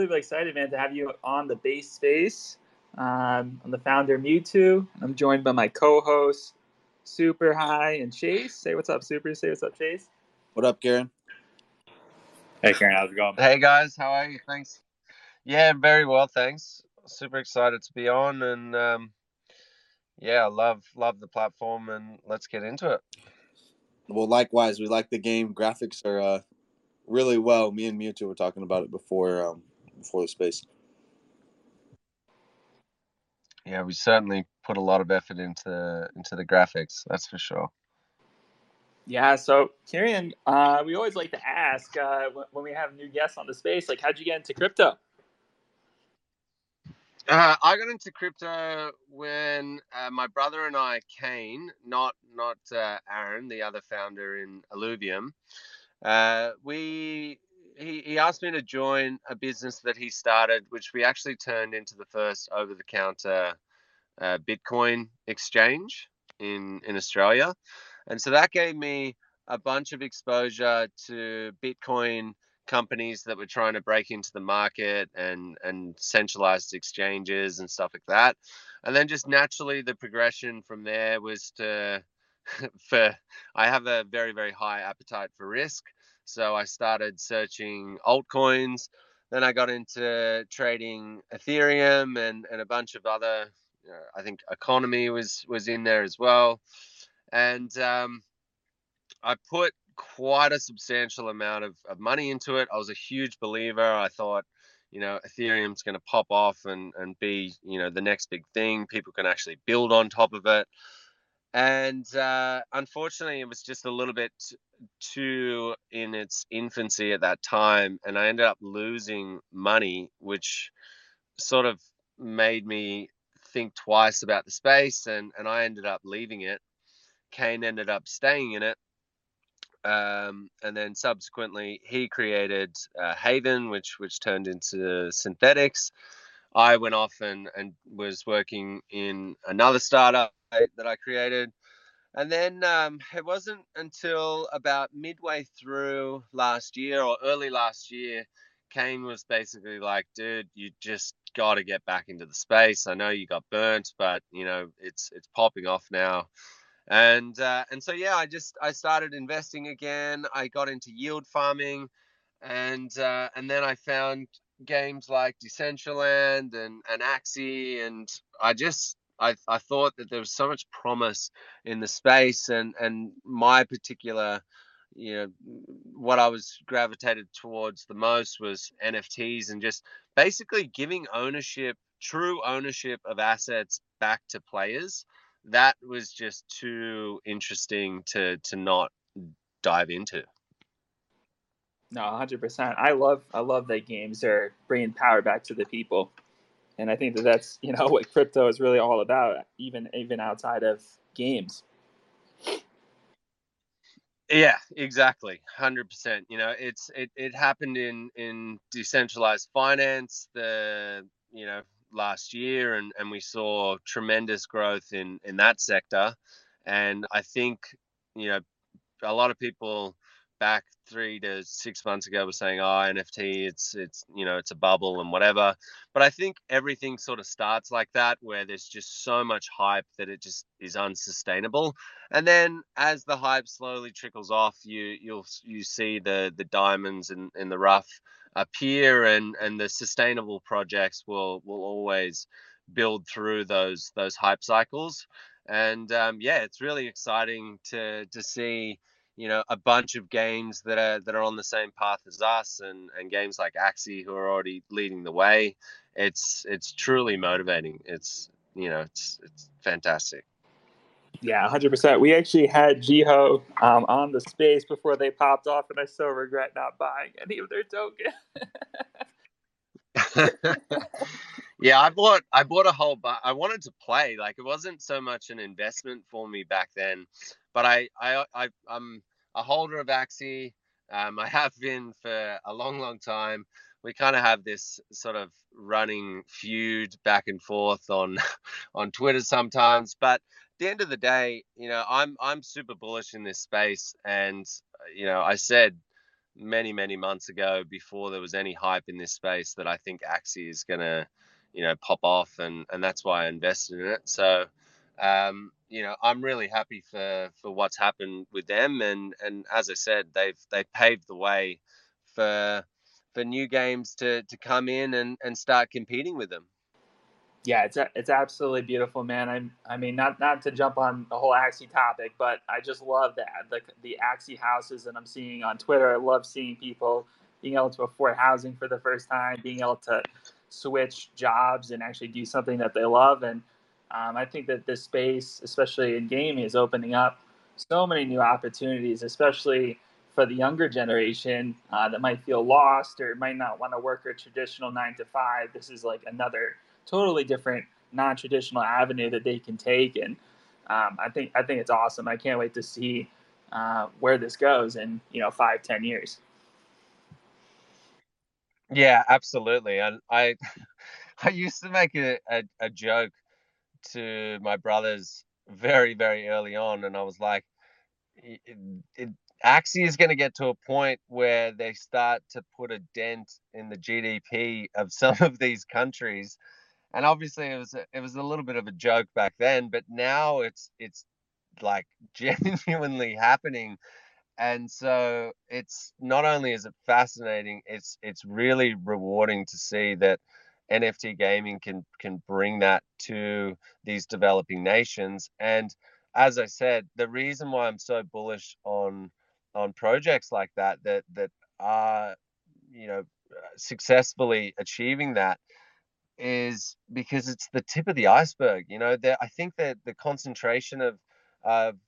really, really excited, man, to have you on the base space. I'm the founder of Mewtwo. I'm joined by my co-hosts, Super High and Chase. Say what's up, Super. Say what's up, Chase. What up, Karen? Hey, Karen. How's it going? Hey, guys. How are you? Thanks. Yeah, very well, thanks. Super excited to be on, and yeah, love the platform, and let's get into it. Well, likewise, we like the game. Graphics are really well. Me and Mewtwo were talking about it before the space. Yeah, we certainly put a lot of effort into the graphics, that's for sure. Yeah, so Kieran, we always like to ask when we have new guests on the space, like, how'd you get into crypto? I got into crypto when my brother and I, Kane, not Aaron, the other founder in Illuvium, he asked me to join a business that he started, which we actually turned into the first over-the-counter Bitcoin exchange in Australia. And so that gave me a bunch of exposure to Bitcoin companies that were trying to break into the market and centralized exchanges and stuff like that. And then just naturally the progression from there was I have a very, very high appetite for risk. So I started searching altcoins. Then I got into trading Ethereum and a bunch of other, I think economy was in there as well. And I put quite a substantial amount of money into it. I was a huge believer. I thought, Ethereum's going to pop off and be, the next big thing. People can actually build on top of it. And unfortunately, it was just a little bit too in its infancy at that time. And I ended up losing money, which sort of made me think twice about the space. And I ended up leaving it. Kane ended up staying in it. And then subsequently, he created Haven, which turned into Synthetics. I went off and was working in another startup that I created. And then it wasn't until about midway through last year or early last year, Kane was basically like, dude, you just got to get back into the space. I know you got burnt, but, it's popping off now. And so, yeah, I started investing again. I got into yield farming and then I found games like Decentraland and Axie. And I thought that there was so much promise in the space and my particular, what I was gravitated towards the most was NFTs and just basically giving ownership, true ownership of assets back to players. That was just too interesting to not dive into. No, 100%. I love that games are bringing power back to the people. And I think that's, what crypto is really all about, even outside of games. Yeah, exactly. 100%. It happened in decentralized finance, last year and we saw tremendous growth in that sector. And I think, a lot of people back 3 to 6 months ago were saying, NFT, it's a bubble and whatever. But I think everything sort of starts like that, where there's just so much hype that it just is unsustainable. And then as the hype slowly trickles off, you see the diamonds in the rough appear and the sustainable projects will always build through those hype cycles. And it's really exciting to see a bunch of games that are on the same path as us and games like Axie who are already leading the way. It's truly motivating. It's fantastic. Yeah, 100%. We actually had Jiho on the space before they popped off, and I so regret not buying any of their tokens. Yeah, I bought a whole bunch. I wanted to play. Like, it wasn't so much an investment for me back then, but I'm a holder of Axie. I have been for a long time. We kind of have this sort of running feud back and forth on Twitter sometimes, but at the end of the day, I'm super bullish in this space. And I said many months ago, before there was any hype in this space, that I think Axie is going to, you know, pop off, and that's why I invested in it. So, you know, I'm really happy for what's happened with them, and as I said, they paved the way for new games to come in and start competing with them. Yeah, it's absolutely beautiful, man. I mean, not to jump on the whole Axie topic, but I just love that the Axie houses that I'm seeing on Twitter. I love seeing people being able to afford housing for the first time, being able to switch jobs and actually do something that they love. And I think that this space, especially in gaming, is opening up so many new opportunities, especially for the younger generation that might feel lost or might not want to work a traditional 9-to-5. This is like another totally different non-traditional avenue that they can take, and I think it's awesome. I can't wait to see where this goes in 5-10 years. Yeah, absolutely. And I used to make a joke to my brothers very early on, and I was like, Axie is going to get to a point where they start to put a dent in the GDP of some of these countries. And obviously it was a little bit of a joke back then, but now it's like genuinely happening. And so it's not only is it fascinating, it's really rewarding to see that NFT gaming can bring that to these developing nations. And as I said, the reason why I'm so bullish on projects like that are, successfully achieving that, is because it's the tip of the iceberg. I think that the concentration of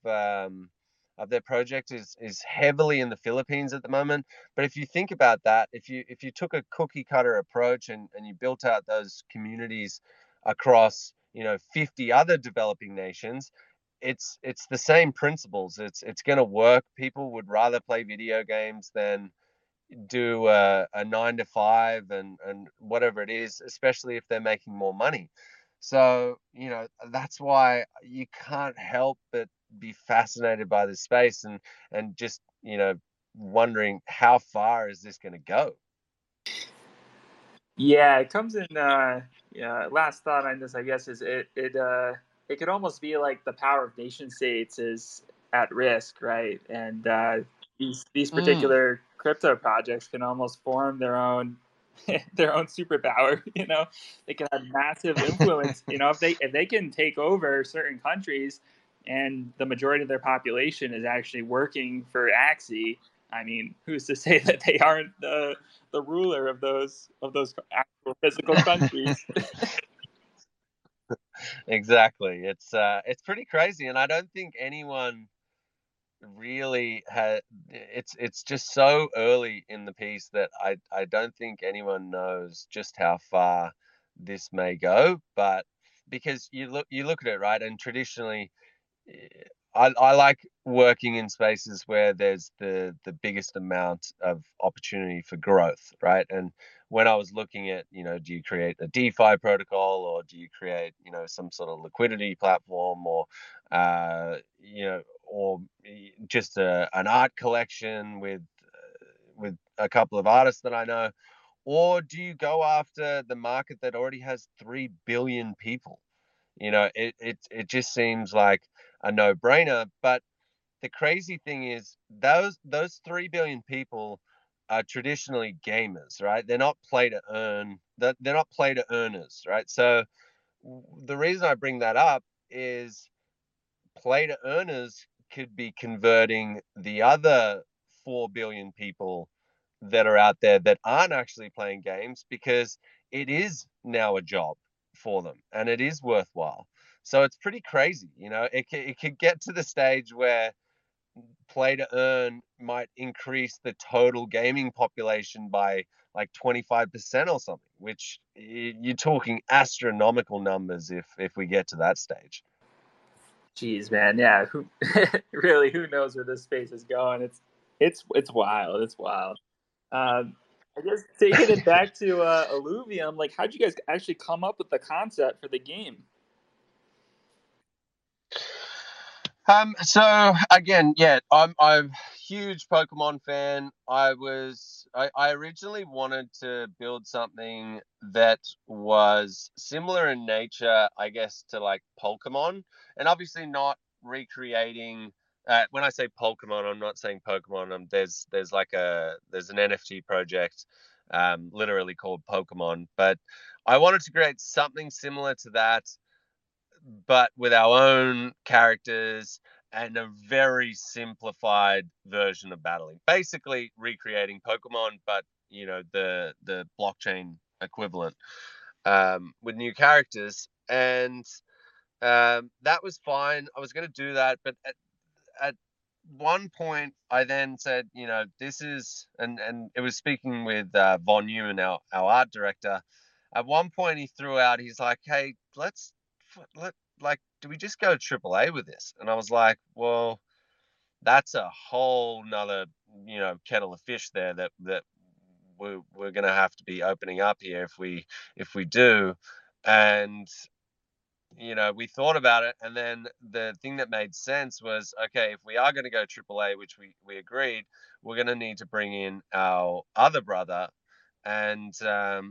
their project is heavily in the Philippines at the moment. But if you think about that, if you took a cookie cutter approach and you built out those communities across 50 other developing nations, it's the same principles. It's going to work. People would rather play video games than do a 9-to-5 and whatever it is, especially if they're making more money. So, that's why you can't help but be fascinated by this space and just, wondering how far is this going to go? Yeah, it comes in, last thought on this, I guess, is it could almost be like the power of nation states is at risk, right? And these particular crypto projects can almost form their own superpower. They can have massive influence. If they can take over certain countries, and the majority of their population is actually working for Axie, I mean, who's to say that they aren't the ruler of those actual physical countries? Exactly. It's pretty crazy, and I don't think anyone really it's just so early in the piece that I don't think anyone knows just how far this may go. But because you look at it, right, and traditionally I like working in spaces where there's the biggest amount of opportunity for growth, right? And when I was looking at, do you create a DeFi protocol, or do you create, some sort of liquidity platform, or, or just an art collection with a couple of artists that I know, or do you go after the market that already has 3 billion people? It just seems like a no-brainer. But the crazy thing is those 3 billion people are traditionally gamers, right? They're not play to earn. They're not play to earners, right? So the reason I bring that up is play to earners could be converting the other 4 billion people that are out there that aren't actually playing games, because it is now a job for them and it is worthwhile. So it's pretty crazy. It could get to the stage where play to earn might increase the total gaming population by like 25% or something, which you're talking astronomical numbers if we get to that stage. Jeez, man. Yeah. Who knows where this space is going? It's wild. It's wild. I guess taking it back to Illuvium, like, how'd you guys actually come up with the concept for the game? So again, yeah, I'm huge Pokemon fan. I originally wanted to build something that was similar in nature, I guess, to like Pokemon, and obviously not recreating. When I say Pokemon, I'm not saying Pokemon. There's an NFT project, literally called Pokemon. But I wanted to create something similar to that, but with our own characters and a very simplified version of battling. Basically recreating Pokemon, but you know, the blockchain equivalent, with new characters, and that was fine. I was going to do that, but at one point I then said, you know, this is, and it was speaking with Von Neumann, our art director. At one point he threw out, he's like, hey, do we just go AAA with this? And I was like, well, that's a whole nother, you know, kettle of fish there that we're going to have to be opening up here if we do. And, you know, we thought about it, and then the thing that made sense was, okay, if we are going to go AAA, which we agreed, we're going to need to bring in our other brother. And so,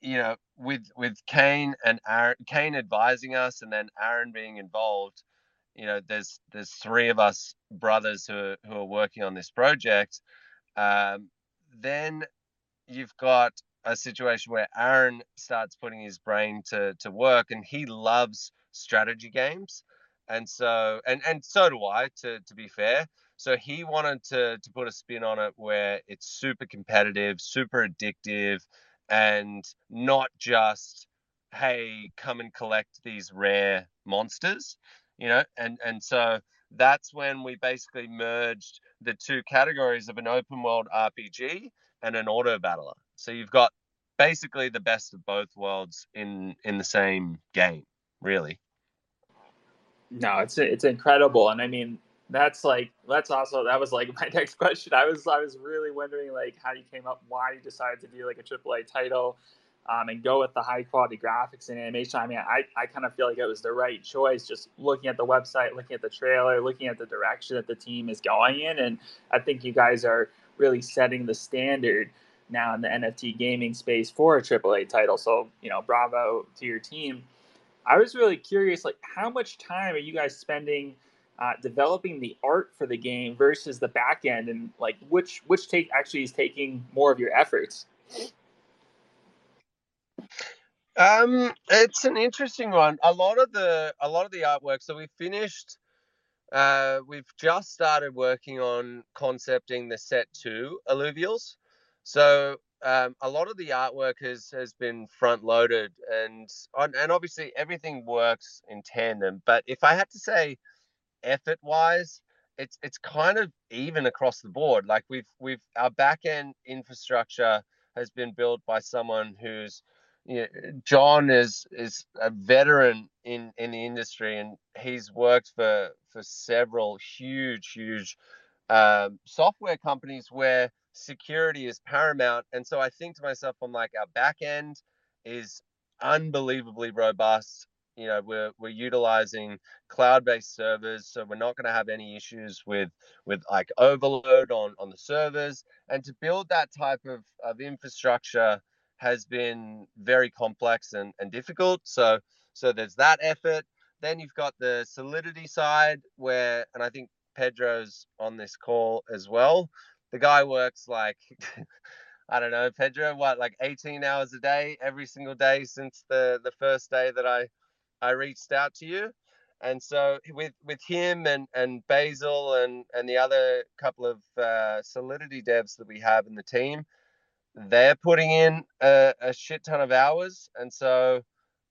you know, with Kane and Aaron, Kane advising us, and then Aaron being involved, you know, there's three of us brothers who are working on this project. Then you've got a situation where Aaron starts putting his brain to work, and he loves strategy games. And so, and so do I, to be fair. So he wanted to put a spin on it where it's super competitive, super addictive, and not just, hey, come and collect these rare monsters, you know? And so that's when we basically merged the two categories of an open world RPG and an auto battler. So you've got basically the best of both worlds in the same game, really. No, it's incredible. And I mean, that was like my next question. I was really wondering like how you came up, why you decided to do like a AAA title, and go with the high quality graphics and animation. I mean, I kind of feel like it was the right choice, just looking at the website, looking at the trailer, looking at the direction that the team is going in. And I think you guys are really setting the standard now in the NFT gaming space for a AAA title. So, you know, bravo to your team. I was really curious, like how much time are you guys spending developing the art for the game versus the back end, and like which take actually is taking more of your efforts? It's an interesting one. A lot of the artwork. So we finished. We've just started working on concepting the set 2 Illuvials. So a lot of the artwork has been front loaded, and obviously everything works in tandem. But if I had to say, effort wise, it's kind of even across the board. Like we've our back end infrastructure has been built by someone who's, you know, John is a veteran in the industry, and he's worked for several huge software companies where security is paramount. And so I think to myself, I'm like, our back end is unbelievably robust. You know, we're utilizing cloud-based servers, so we're not going to have any issues with like overload on the servers. And to build that type of infrastructure has been very complex and difficult. So there's that effort. Then you've got the Solidity side where, and I think Pedro's on this call as well. The guy works like, I don't know, Pedro, what, like 18 hours a day, every single day since the first day that I reached out to you. And so with him and Basil and the other couple of Solidity devs that we have in the team, they're putting in a shit ton of hours. And so,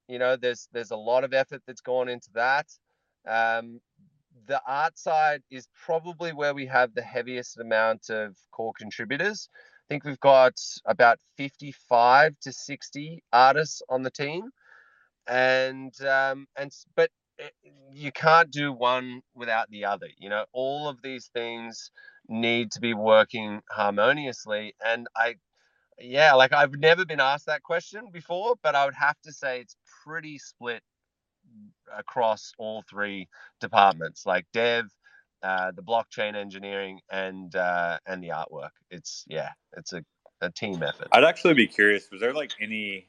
you know, there's a lot of effort that's gone into that. The art side is probably where we have the heaviest amount of core contributors. I think we've got about 55 to 60 artists on the team. But you can't do one without the other. You know, all of these things need to be working harmoniously. And I've never been asked that question before, but I would have to say it's pretty split across all three departments, like dev, the blockchain engineering, and the artwork. It's, yeah, it's a team effort. I'd actually be curious, was there like any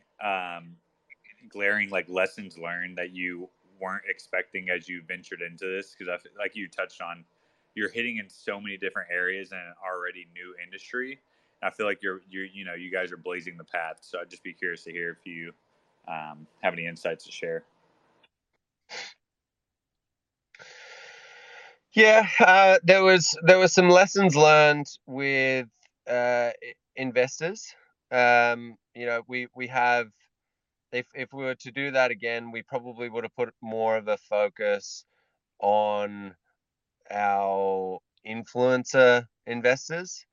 glaring like lessons learned that you weren't expecting as you ventured into this? Because I feel like you touched on, you're hitting in so many different areas in an already new industry. I feel like you know, you guys are blazing the path. So I'd just be curious to hear if you have any insights to share. Yeah, there was some lessons learned with investors. You know, we have, if we were to do that again, we probably would have put more of a focus on our influencer investors.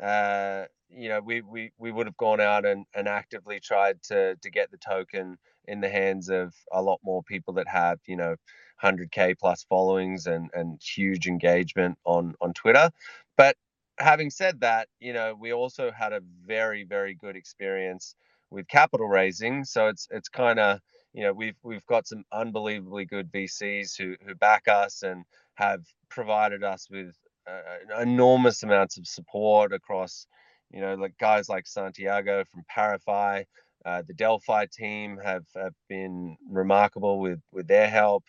You know, we would have gone out and actively tried to get the token in the hands of a lot more people that have, you know, 100K plus followings and huge engagement on Twitter. But having said that, you know, we also had a very, very good experience with capital raising. So it's kind of, you know, we've got some unbelievably good VCs who back us and have provided us with enormous amounts of support across, you know, like guys like Santiago from Parify, the Delphi team have been remarkable with their help.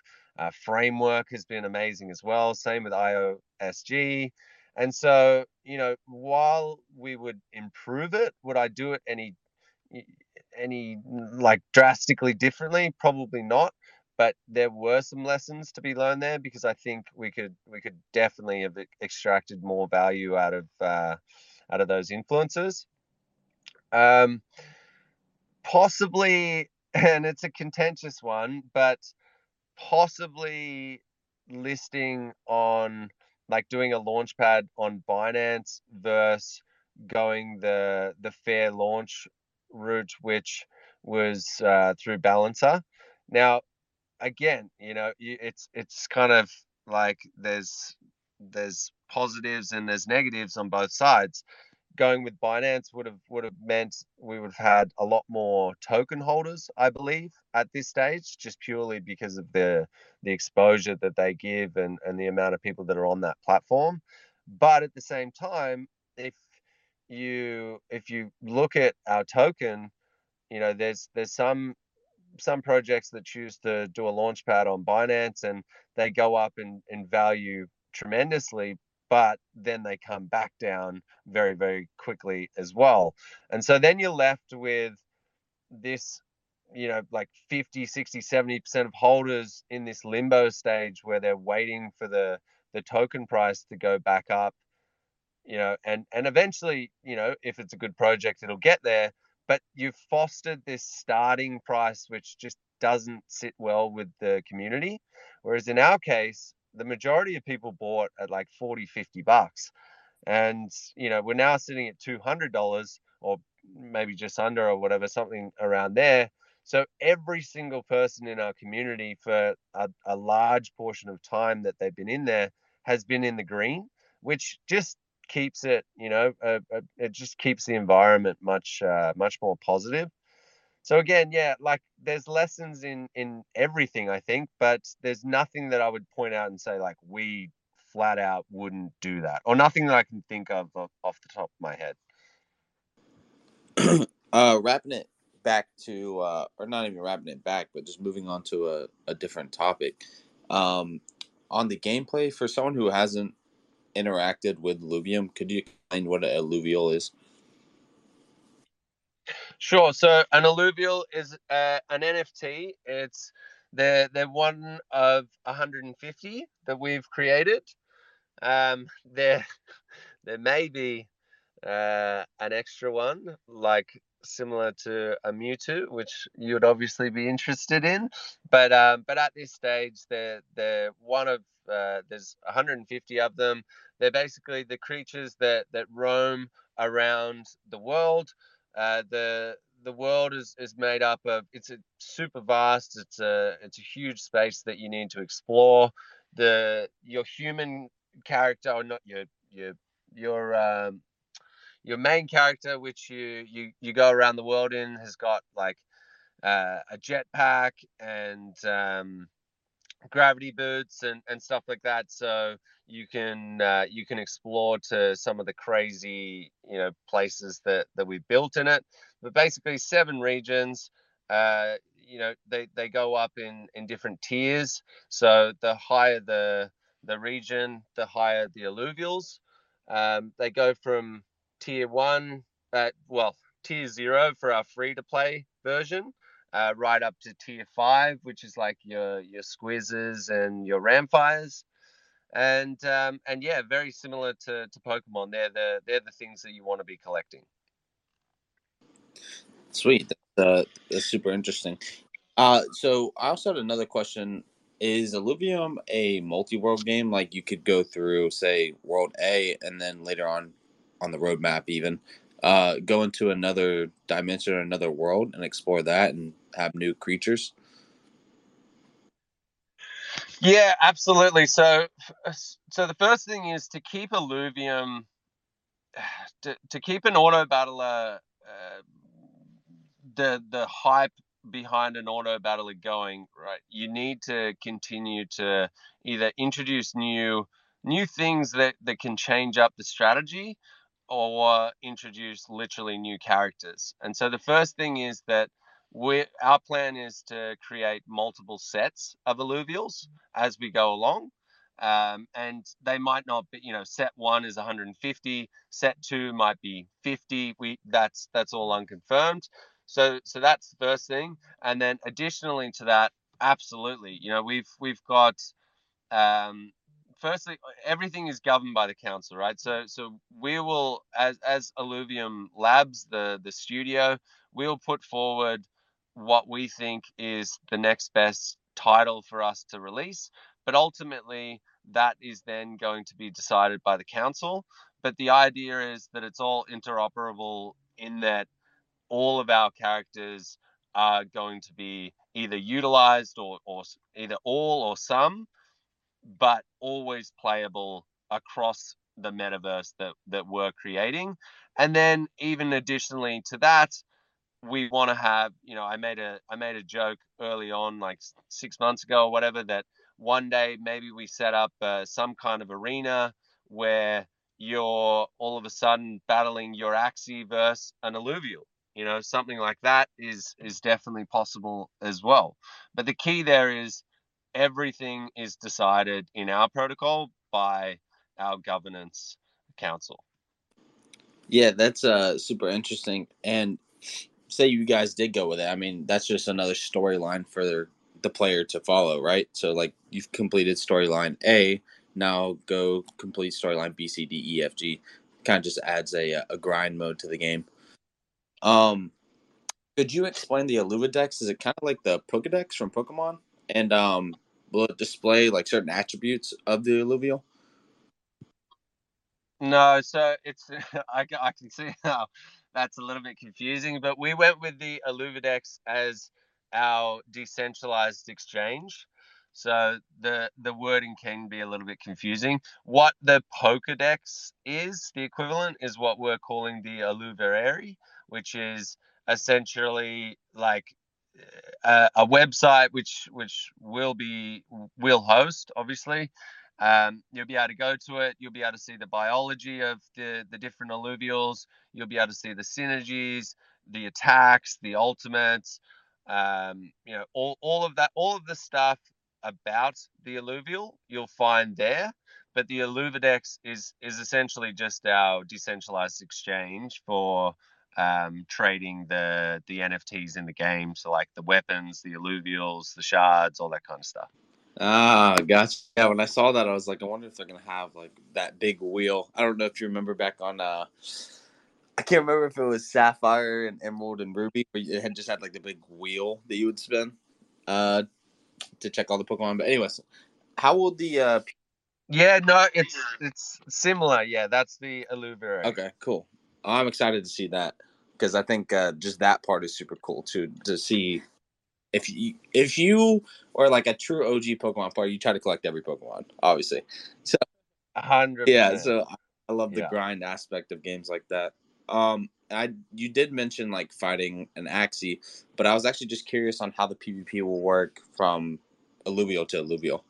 Framework has been amazing as well. Same with IOSG. And so, you know, while we would improve it, would I do it any like drastically differently? Probably not. But there were some lessons to be learned there, because I think we could definitely have extracted more value out of those influencers. Possibly, and it's a contentious one, but possibly listing on, like, doing a launchpad on Binance versus going the fair launch route, which was through Balancer. Now, again, you know, it's kind of like there's positives and there's negatives on both sides. Going with Binance would have meant we would have had a lot more token holders, I believe, at this stage, just purely because of the exposure that they give and the amount of people that are on that platform. But at the same time, if you look at our token, you know, there's some projects that choose to do a launchpad on Binance and they go up in value tremendously, but then they come back down very, very quickly as well. And so then you're left with this, you know, like 50, 60, 70% of holders in this limbo stage where they're waiting for the token price to go back up, you know, and eventually, you know, if it's a good project, it'll get there. But you've fostered this starting price, which just doesn't sit well with the community. Whereas in our case, the majority of people bought at like $40, $50. And, you know, we're now sitting at $200 or maybe just under or whatever, something around there. So every single person in our community for a large portion of time that they've been in there has been in the green, which just keeps it, you know, it just keeps the environment much more positive. So again, yeah, like there's lessons in everything, I think, but there's nothing that I would point out and say like we flat out wouldn't do that, or nothing that I can think of off the top of my head. Wrapping it back to, or not even wrapping it back, but just moving on to a different topic. On the gameplay, for someone who hasn't interacted with Illuvium, could you explain what an Illuvial is? Sure. So an Illuvial is an NFT. It's they're one of 150 that we've created. There may be an extra one, like similar to a Mewtwo, which you'd obviously be interested in. But at this stage, they're one of there's 150 of them. They're basically the creatures that roam around the world. The world is made up of, it's a super vast, it's a huge space that you need to explore. Your human character, or not your main character, which you go around the world in, has got like a jetpack and gravity boots and stuff like that. So you can explore to some of the crazy, you know, places that, that we built in it. But basically 7 regions, you know, they go up in different tiers. So the higher the region, the higher the alluvials. They go from tier 1, well, tier 0 for our free-to-play version, right up to tier 5, which is like your Squizzes and your Ramfires. And yeah, very similar to Pokemon. They're the things that you want to be collecting. Sweet. That's super interesting. So I also had another question. Is Illuvium a multi-world game? Like you could go through, say, World A, and then later on the roadmap even, go into another dimension or another world and explore that and have new creatures? Yeah, absolutely. So the first thing is to keep Illuvium, to keep an auto battler, the hype behind an auto battler going, right? You need to continue to either introduce new things that can change up the strategy, or introduce literally new characters. And so the first thing is that our plan is to create multiple sets of alluvials as we go along. And they might not be, you know, set 1 is 150, set 2 might be 50. That's all unconfirmed. So that's the first thing. And then additionally to that, absolutely, you know, we've got, firstly, everything is governed by the council, right? So we will, as Illuvium Labs, the studio, we'll put forward what we think is the next best title for us to release. But ultimately, that is then going to be decided by the council. But the idea is that it's all interoperable in that all of our characters are going to be either utilized or either all or some, but always playable across the metaverse that we're creating. And then even additionally to that, we want to have, you know, I made a joke early on, like 6 months ago or whatever, that one day maybe we set up some kind of arena where you're all of a sudden battling your Axie versus an alluvial. You know, something like that is definitely possible as well. But the key there is, everything is decided in our protocol by our governance council. Yeah, that's super interesting. And say you guys did go with it. I mean, that's just another storyline for the player to follow, right? So, like, you've completed storyline A, now go complete storyline B, C, D, E, F, G. Kind of just adds a grind mode to the game. Could you explain the IlluviDEX? Is it kind of like the Pokédex from Pokemon? And will it display like certain attributes of the alluvial? No, so it's I can see how that's a little bit confusing, but we went with the IlluviDEX as our decentralized exchange. So the wording can be a little bit confusing. What the Pokédex is, the equivalent, is what we're calling the Illuviary, which is essentially like a website which will host, obviously. You'll be able to go to it. You'll be able to see the biology of the different alluvials. You'll be able to see the synergies, the attacks, the ultimates, you know, all of that, all of the stuff about the alluvial you'll find there. But the IlluviDEX is essentially just our decentralized exchange for trading the NFTs in the game, so like the weapons, the alluvials, the shards, all that kind of stuff. Ah, gotcha. Yeah, when I saw that, I was like, I wonder if they're gonna have like that big wheel. I don't know if you remember back on I can't remember if it was Sapphire and Emerald and Ruby, but it had just had like the big wheel that you would spin to check all the Pokemon. But anyways, how will the yeah, no, it's similar. Yeah, that's the Illuvial. Okay, cool. I'm excited to see that because I think just that part is super cool too, to see if you are like a true OG Pokemon player, you try to collect every Pokemon, obviously. So 100%. Yeah, so I love the grind aspect of games like that. You did mention like fighting an Axie, but I was actually just curious on how the PvP will work from Illuvial to Illuvial.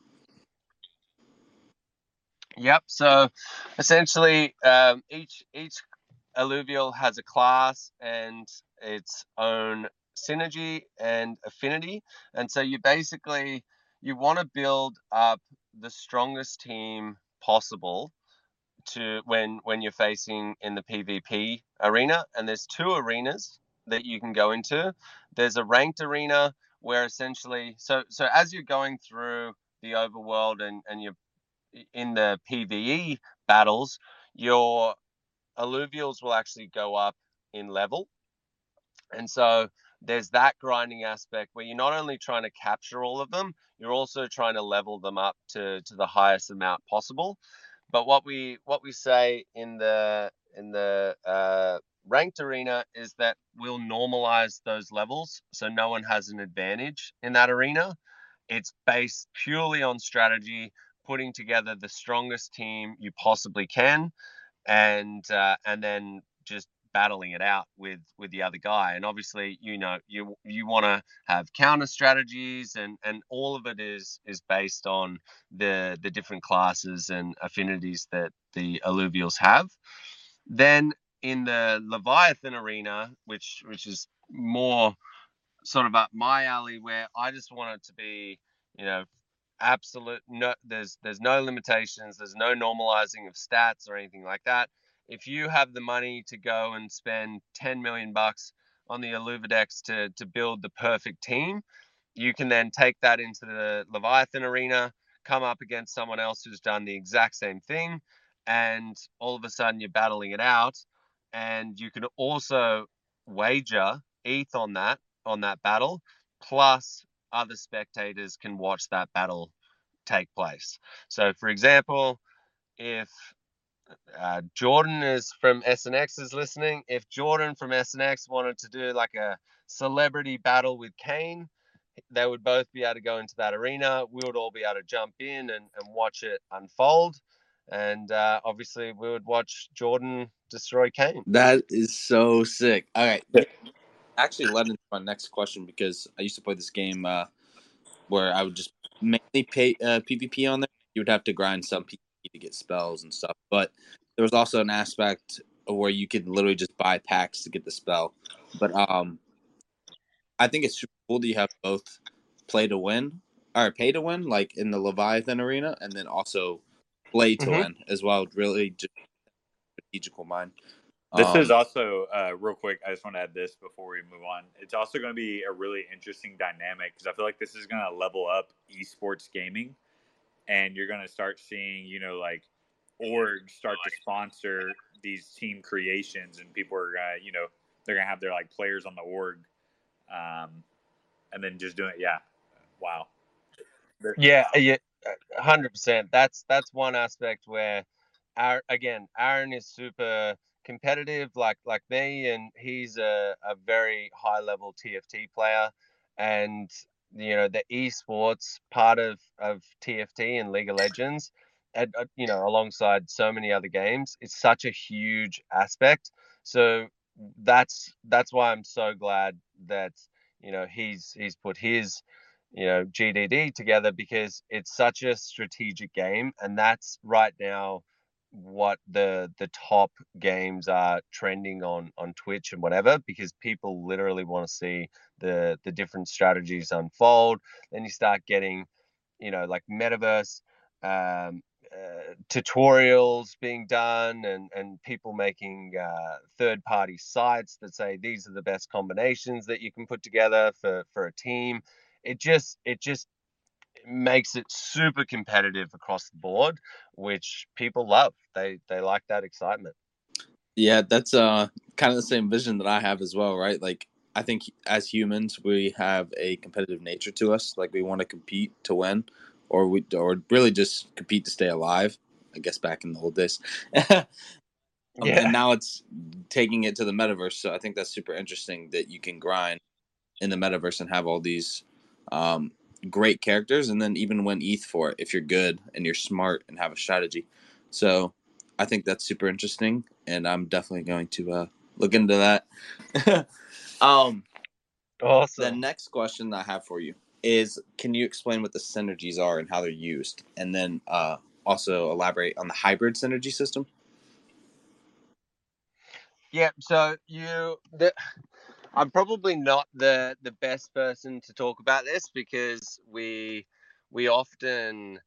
Yep. So essentially, each Illuvial has a class and its own synergy and affinity, and so you basically you want to build up the strongest team possible to when you're facing in the PvP arena. And there's two arenas that you can go into. There's a ranked arena where essentially, so as you're going through the overworld and you're in the PvE battles, your Illuvials will actually go up in level. And so there's that grinding aspect where you're not only trying to capture all of them, you're also trying to level them up to the highest amount possible. But what we say in the ranked arena is that we'll normalize those levels, so no one has an advantage in that arena. It's based purely on strategy, putting together the strongest team you possibly can, and then just battling it out with the other guy. And obviously, you know, you want to have counter strategies, and all of it is based on the different classes and affinities that the Illuvials have. Then in the Leviathan arena, which is more sort of up my alley, where I just want it to be, you know, absolute, no, there's no limitations, there's no normalizing of stats or anything like that. If you have the money to go and spend 10 million bucks on the IlluviDEX to build the perfect team, you can then take that into the Leviathan arena, come up against someone else who's done the exact same thing, and all of a sudden you're battling it out. And you can also wager ETH on that battle, plus other spectators can watch that battle take place. So for example, if Jordan is from SNX is listening. If Jordan from SNX wanted to do like a celebrity battle with Kane, they would both be able to go into that arena. We would all be able to jump in and watch it unfold. And obviously we would watch Jordan destroy Kane. That is so sick. All right. Actually led into my next question, because I used to play this game where I would just mainly pay PvP on there. You would have to grind some PvP to get spells and stuff, but there was also an aspect where you could literally just buy packs to get the spell. But I think it's super cool that you have both play to win or pay to win, like in the Leviathan arena, and then also play to win as well. Really just strategical mind. This is also real quick, I just want to add this before we move on. It's also going to be a really interesting dynamic, because I feel like this is going to level up esports gaming. And you're going to start seeing, you know, like orgs start to sponsor these team creations, and people are going to, you know, they're going to have their like players on the org, and then just doing it. Yeah. Wow. Yeah. 100%. That's one aspect where, Aaron is super competitive, like me, and he's a very high level TFT player, and you know, the esports part of TFT and League of Legends, and, you know, alongside so many other games, it's such a huge aspect. So that's why I'm so glad that, you know, he's put his, you know, GDD together, because it's such a strategic game, and that's right now what the top games are trending on Twitch and whatever, because people literally want to see the different strategies unfold. Then you start getting, you know, like metaverse tutorials being done, and people making third-party sites that say these are the best combinations that you can put together for a team. It just makes it super competitive across the board, which people love. They like that excitement. Yeah, that's kind of the same vision that I have as well, right? Like, I think as humans, we have a competitive nature to us. Like, we want to compete to win, or really just compete to stay alive, I guess, back in the old days. And now it's taking it to the metaverse. So I think that's super interesting that you can grind in the metaverse and have all these great characters, and then even win ETH for it if you're good and you're smart and have a strategy. So I think that's super interesting, and I'm definitely going to look into that. Awesome. The next question that I have for you is, can you explain what the synergies are and how they're used? And then also elaborate on the hybrid synergy system. Yeah, so I'm probably not the best person to talk about this because we often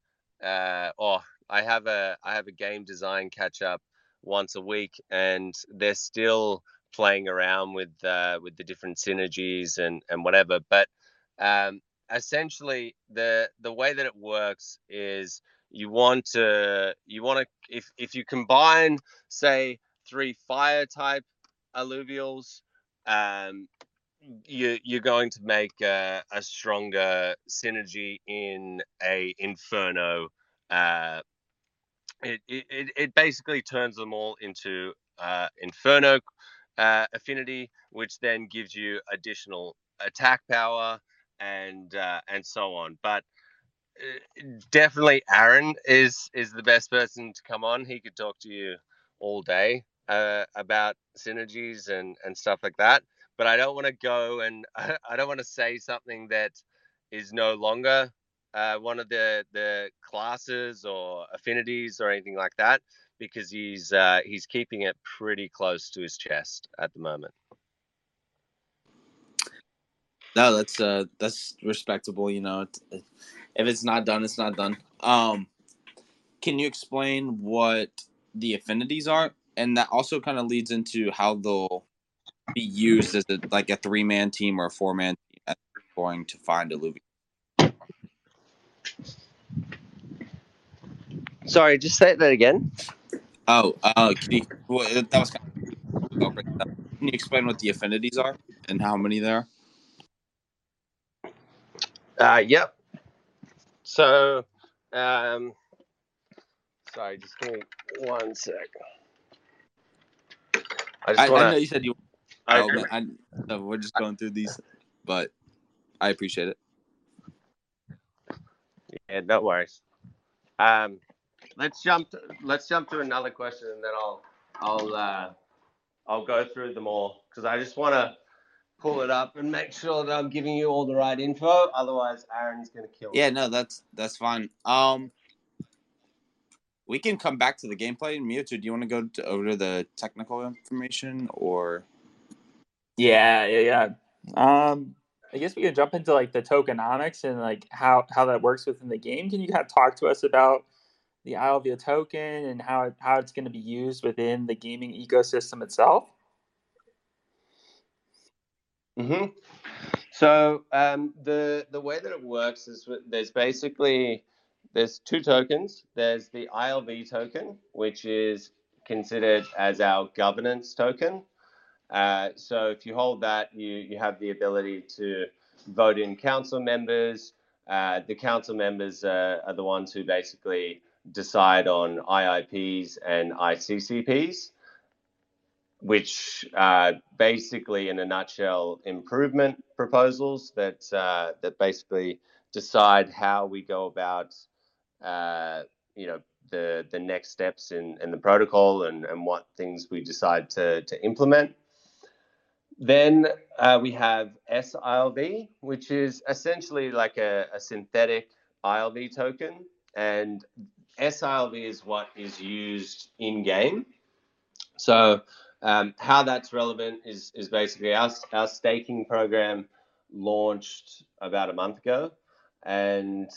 I have a game design catch up once a week, and they're still playing around with the different synergies and whatever. But essentially, the way that it works is you want to if you combine, say, 3 fire type alluvials, you're going to make a stronger synergy in a inferno. It basically turns them all into inferno affinity, which then gives you additional attack power and so on. But definitely Aaron is the best person to come on. He could talk to you all day about synergies and stuff like that. But I don't want to go and I don't want to say something that is no longer one of the classes or affinities or anything like that, because he's keeping it pretty close to his chest at the moment. No, that's respectable. You know, if it's not done, it's not done. Can you explain what the affinities are? And that also kind of leads into how they'll be used as a 3-man team or a 4-man team as you're going to find Illuvial. Sorry, just say that again. Oh, that was kind of... Can you explain what the affinities are and how many there are? Yep. So, sorry, just give me one sec. I know you said you... No, we're just going through these, but I appreciate it. Yeah, no worries. Let's jump to another question, and then I'll go through them all, because I just want to pull it up and make sure that I'm giving you all the right info. Otherwise, Aaron's gonna kill me. Yeah, no, that's fine. We can come back to the gameplay. Mewtwo, do you want to go over to the technical information or? Yeah. I guess we could jump into the tokenomics and how that works within the game. Can you kind of talk to us about the ILV token and how it's going to be used within the gaming ecosystem itself? Mm-hmm. So the way that it works is there's two tokens. There's the ILV token, which is considered as our governance token. So if you hold that, you have the ability to vote in council members. The council members are the ones who basically decide on IIPs and ICCPs, which basically, in a nutshell, improvement proposals that basically decide how we go about the next steps in the protocol and what things we decide to implement. Then we have SILV, which is essentially a synthetic ILV token. And SILV is what is used in-game. So how that's relevant is basically our staking program launched about a month ago. And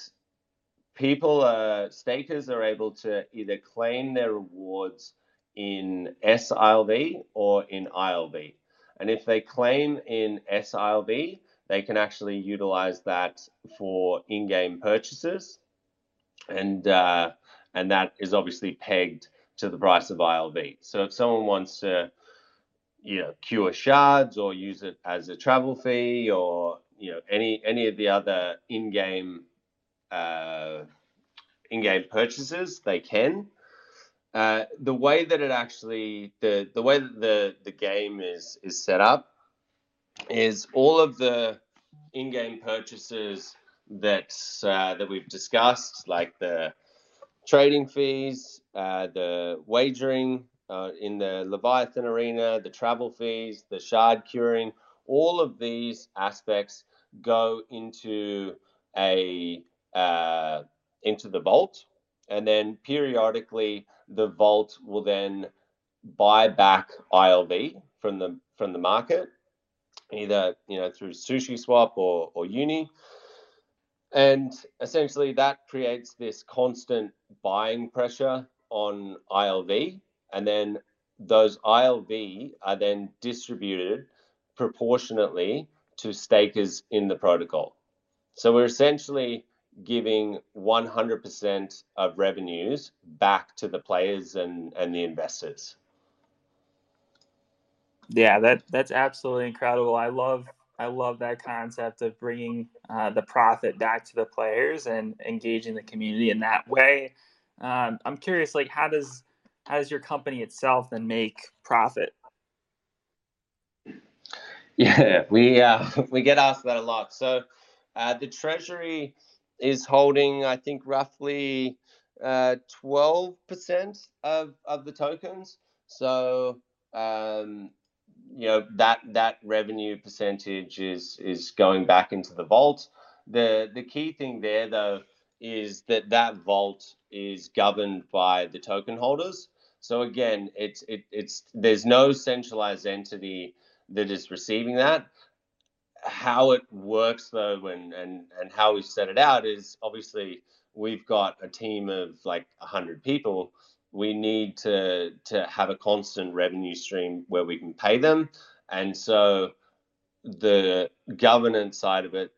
stakers are able to either claim their rewards in SILV or in ILV. And if they claim in SILV, they can actually utilize that for in-game purchases. And that is obviously pegged to the price of ILV. So if someone wants to, cure shards or use it as a travel fee or, any of the other in-game purchases, they can. The way that it actually, the way that the game is set up is all of the in-game purchases that we've discussed, like the trading fees, the wagering in the Leviathan Arena, the travel fees, the shard curing, all of these aspects go into the vault, and then periodically the vault will then buy back ILV from the market, either through Sushi Swap or Uni, and essentially that creates this constant buying pressure on ILV, and then those ILV are then distributed proportionately to stakers in the protocol. So we're essentially giving 100% of revenues back to the players and the investors. Yeah, that's absolutely incredible. I love that concept of bringing the profit back to the players and engaging the community in that way. I'm curious, like, how does your company itself then make profit? Yeah, we get asked that a lot. So the treasury is holding, I think, roughly 12% of the tokens. So that revenue percentage is going back into the vault. The key thing there, though, is that vault is governed by the token holders. So again, it's there's no centralized entity that is receiving that. How it works, though, and how we set it out is, obviously we've got a team of like 100 people. We need to have a constant revenue stream where we can pay them, and so the governance side of it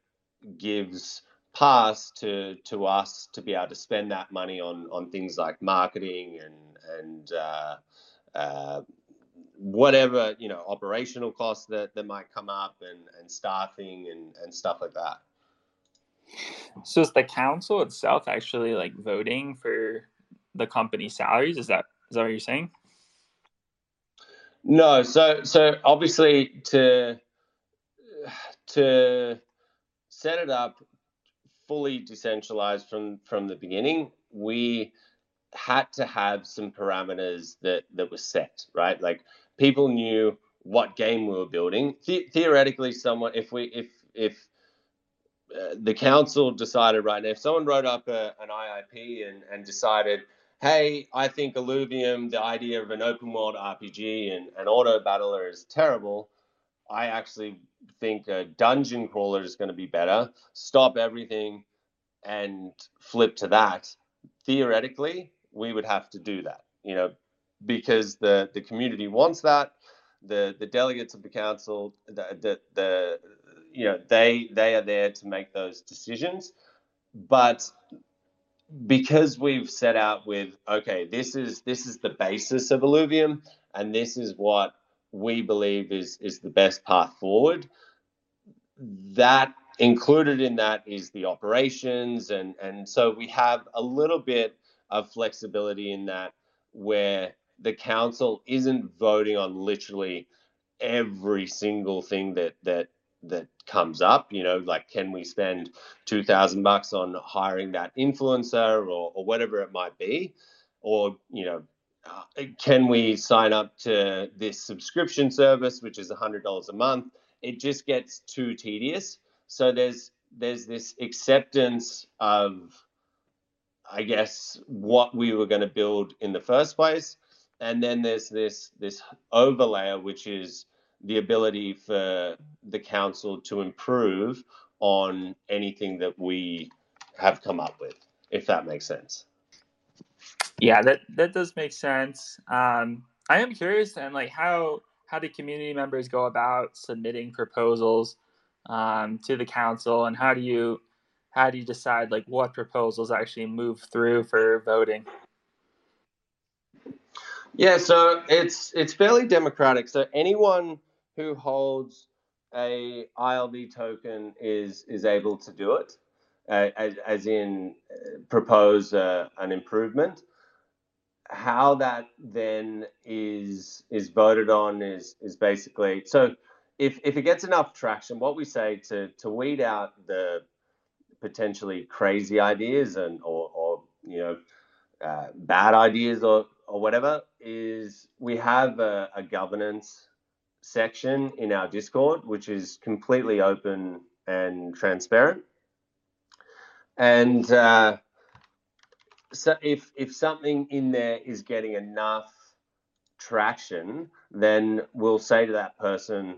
gives pass to us to be able to spend that money on things like marketing and whatever, operational costs that might come up and staffing and stuff like that. So is the council itself actually like voting for the company salaries? Is that what you're saying? No. So obviously to set it up fully decentralized from the beginning, we had to have some parameters that were set, right? Like, people knew what game we were building. Theoretically, someone, if the council decided, right now, if someone wrote up an IIP and decided, hey, I think Illuvium, the idea of an open world RPG and an auto battler is terrible. I actually think a dungeon crawler is going to be better. Stop everything and flip to that. Theoretically, we would have to do that, because the community wants that. The delegates of the council, they are there to make those decisions. But because we've set out with, okay, this is the basis of Illuvium, and this is what we believe is the best path forward. That included in that is the operations, and so we have a little bit of flexibility in that, where the council isn't voting on literally every single thing that comes up, like, can we spend $2,000 on hiring that influencer or whatever it might be, or can we sign up to this subscription service which is $100 a month? It just gets too tedious. So there's this acceptance of, I guess, what we were going to build in the first place, and then there's this overlay, which is the ability for the council to improve on anything that we have come up with, if that makes sense. Yeah, that does make sense. I am curious, and like, how do community members go about submitting proposals to the council, and how do you decide like what proposals actually move through for voting? Yeah, so it's fairly democratic. So anyone who holds a ILV token is able to do it, as in propose an improvement. How that then is voted on is basically, so if it gets enough traction, what we say to weed out the potentially crazy ideas and or bad ideas or whatever, is we have a governance section in our Discord, which is completely open and transparent. And so if something in there is getting enough traction, then we'll say to that person,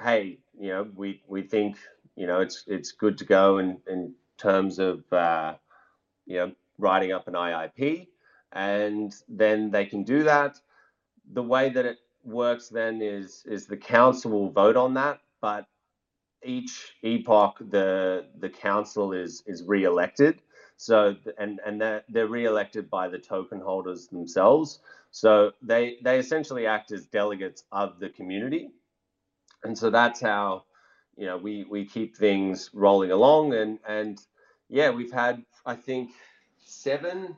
hey, you know, we think, you know, it's good to go in terms of, you know, writing up an IIP, and then they can do that. The way that it works then is the council will vote on that, but each epoch the council is re-elected. So and they're re-elected by the token holders themselves. So they essentially act as delegates of the community. And so that's how, you know, we keep things rolling along. And yeah, we've had, I think, 7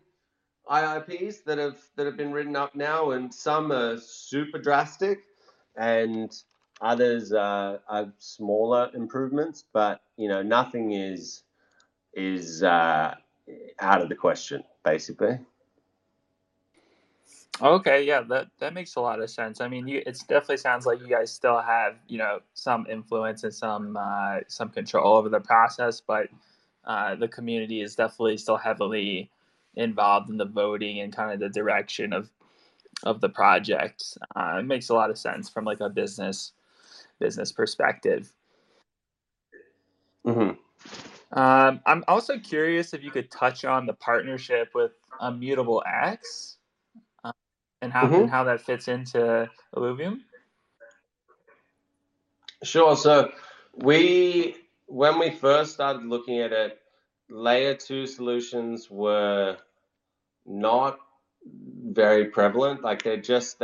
IIPs that have been written up now, and some are super drastic and others are smaller improvements, but, you know, nothing is out of the question, basically. Okay, yeah, that makes a lot of sense. I mean, it definitely sounds like you guys still have, you know, some influence and some control over the process, but the community is definitely still heavily involved in the voting and kind of the direction of the project. It makes a lot of sense from like a business perspective. Mm-hmm. I'm also curious if you could touch on the partnership with Immutable X. And how that fits into Illuvium? Sure. So when we first started looking at it, layer 2 solutions were not very prevalent. Like they just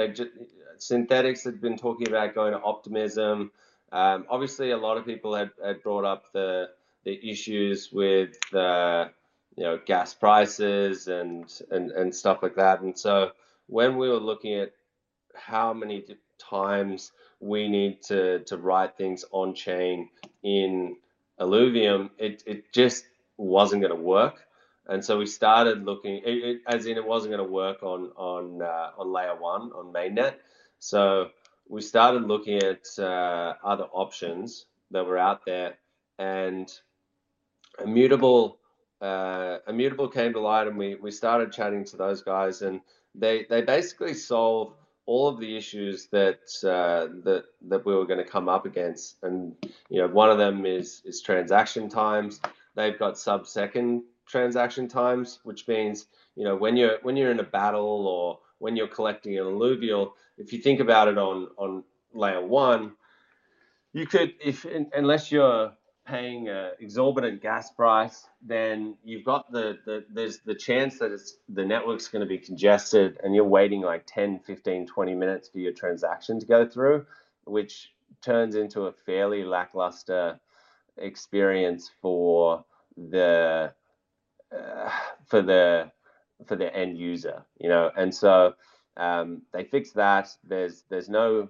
synthetics had been talking about going to optimism. Obviously, a lot of people had brought up the issues with you know, gas prices and stuff like that, and so. When we were looking at how many times we need to write things on chain in Illuvium, it just wasn't going to work. And so we started looking, it wasn't going to work on layer 1 on mainnet. So we started looking at other options that were out there, and Immutable came to light, and we started chatting to those guys, and They basically solve all of the issues that we were going to come up against, and you know, one of them is transaction times. They've got sub-second transaction times, which means, you know, when you're in a battle or when you're collecting an Illuvial, if you think about it on layer 1, you could, unless you're paying an exorbitant gas price, then you've got there's the chance that the network's going to be congested and you're waiting like 10, 15, 20 minutes for your transaction to go through, which turns into a fairly lackluster experience for the end user, you know. And so they fixed that. There's no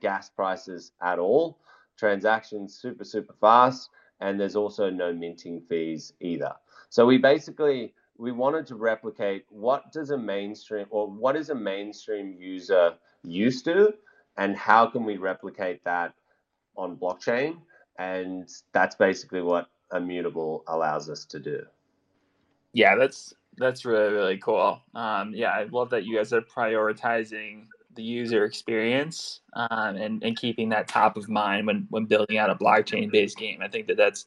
gas prices at all. Transactions super fast, and there's also no minting fees either. So we wanted to replicate what is a mainstream user used to, and how can we replicate that on blockchain? And that's basically what Immutable allows us to do. Yeah, that's really cool. Yeah, I love that you guys are prioritizing the user experience and keeping that top of mind when building out a blockchain-based game. I think that's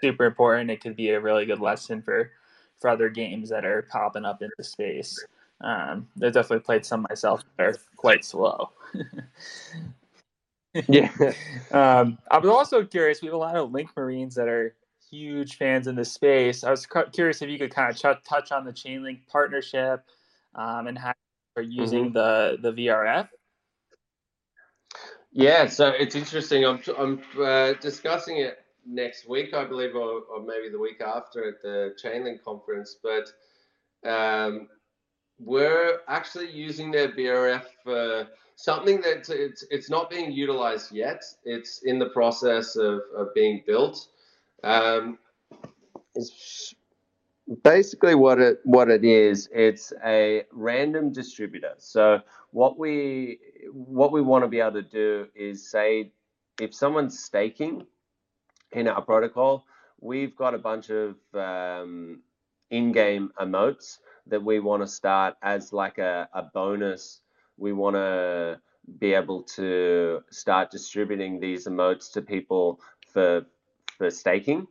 super important. It could be a really good lesson for other games that are popping up in the space. I definitely played some myself that are quite slow. Yeah. I was also curious, we have a lot of Link Marines that are huge fans in the space. I was curious if you could kind of touch on the Chainlink partnership and how are using the VRF? Yeah, so it's interesting. I'm discussing it next week, I believe, or maybe the week after at the Chainlink conference. But we're actually using their VRF for something that it's not being utilized yet. It's in the process of being built. It's Basically, what it is, it's a random distributor. So what we want to be able to do is say, if someone's staking in our protocol, we've got a bunch of in-game emotes that we want to start as like a bonus. We want to be able to start distributing these emotes to people for staking.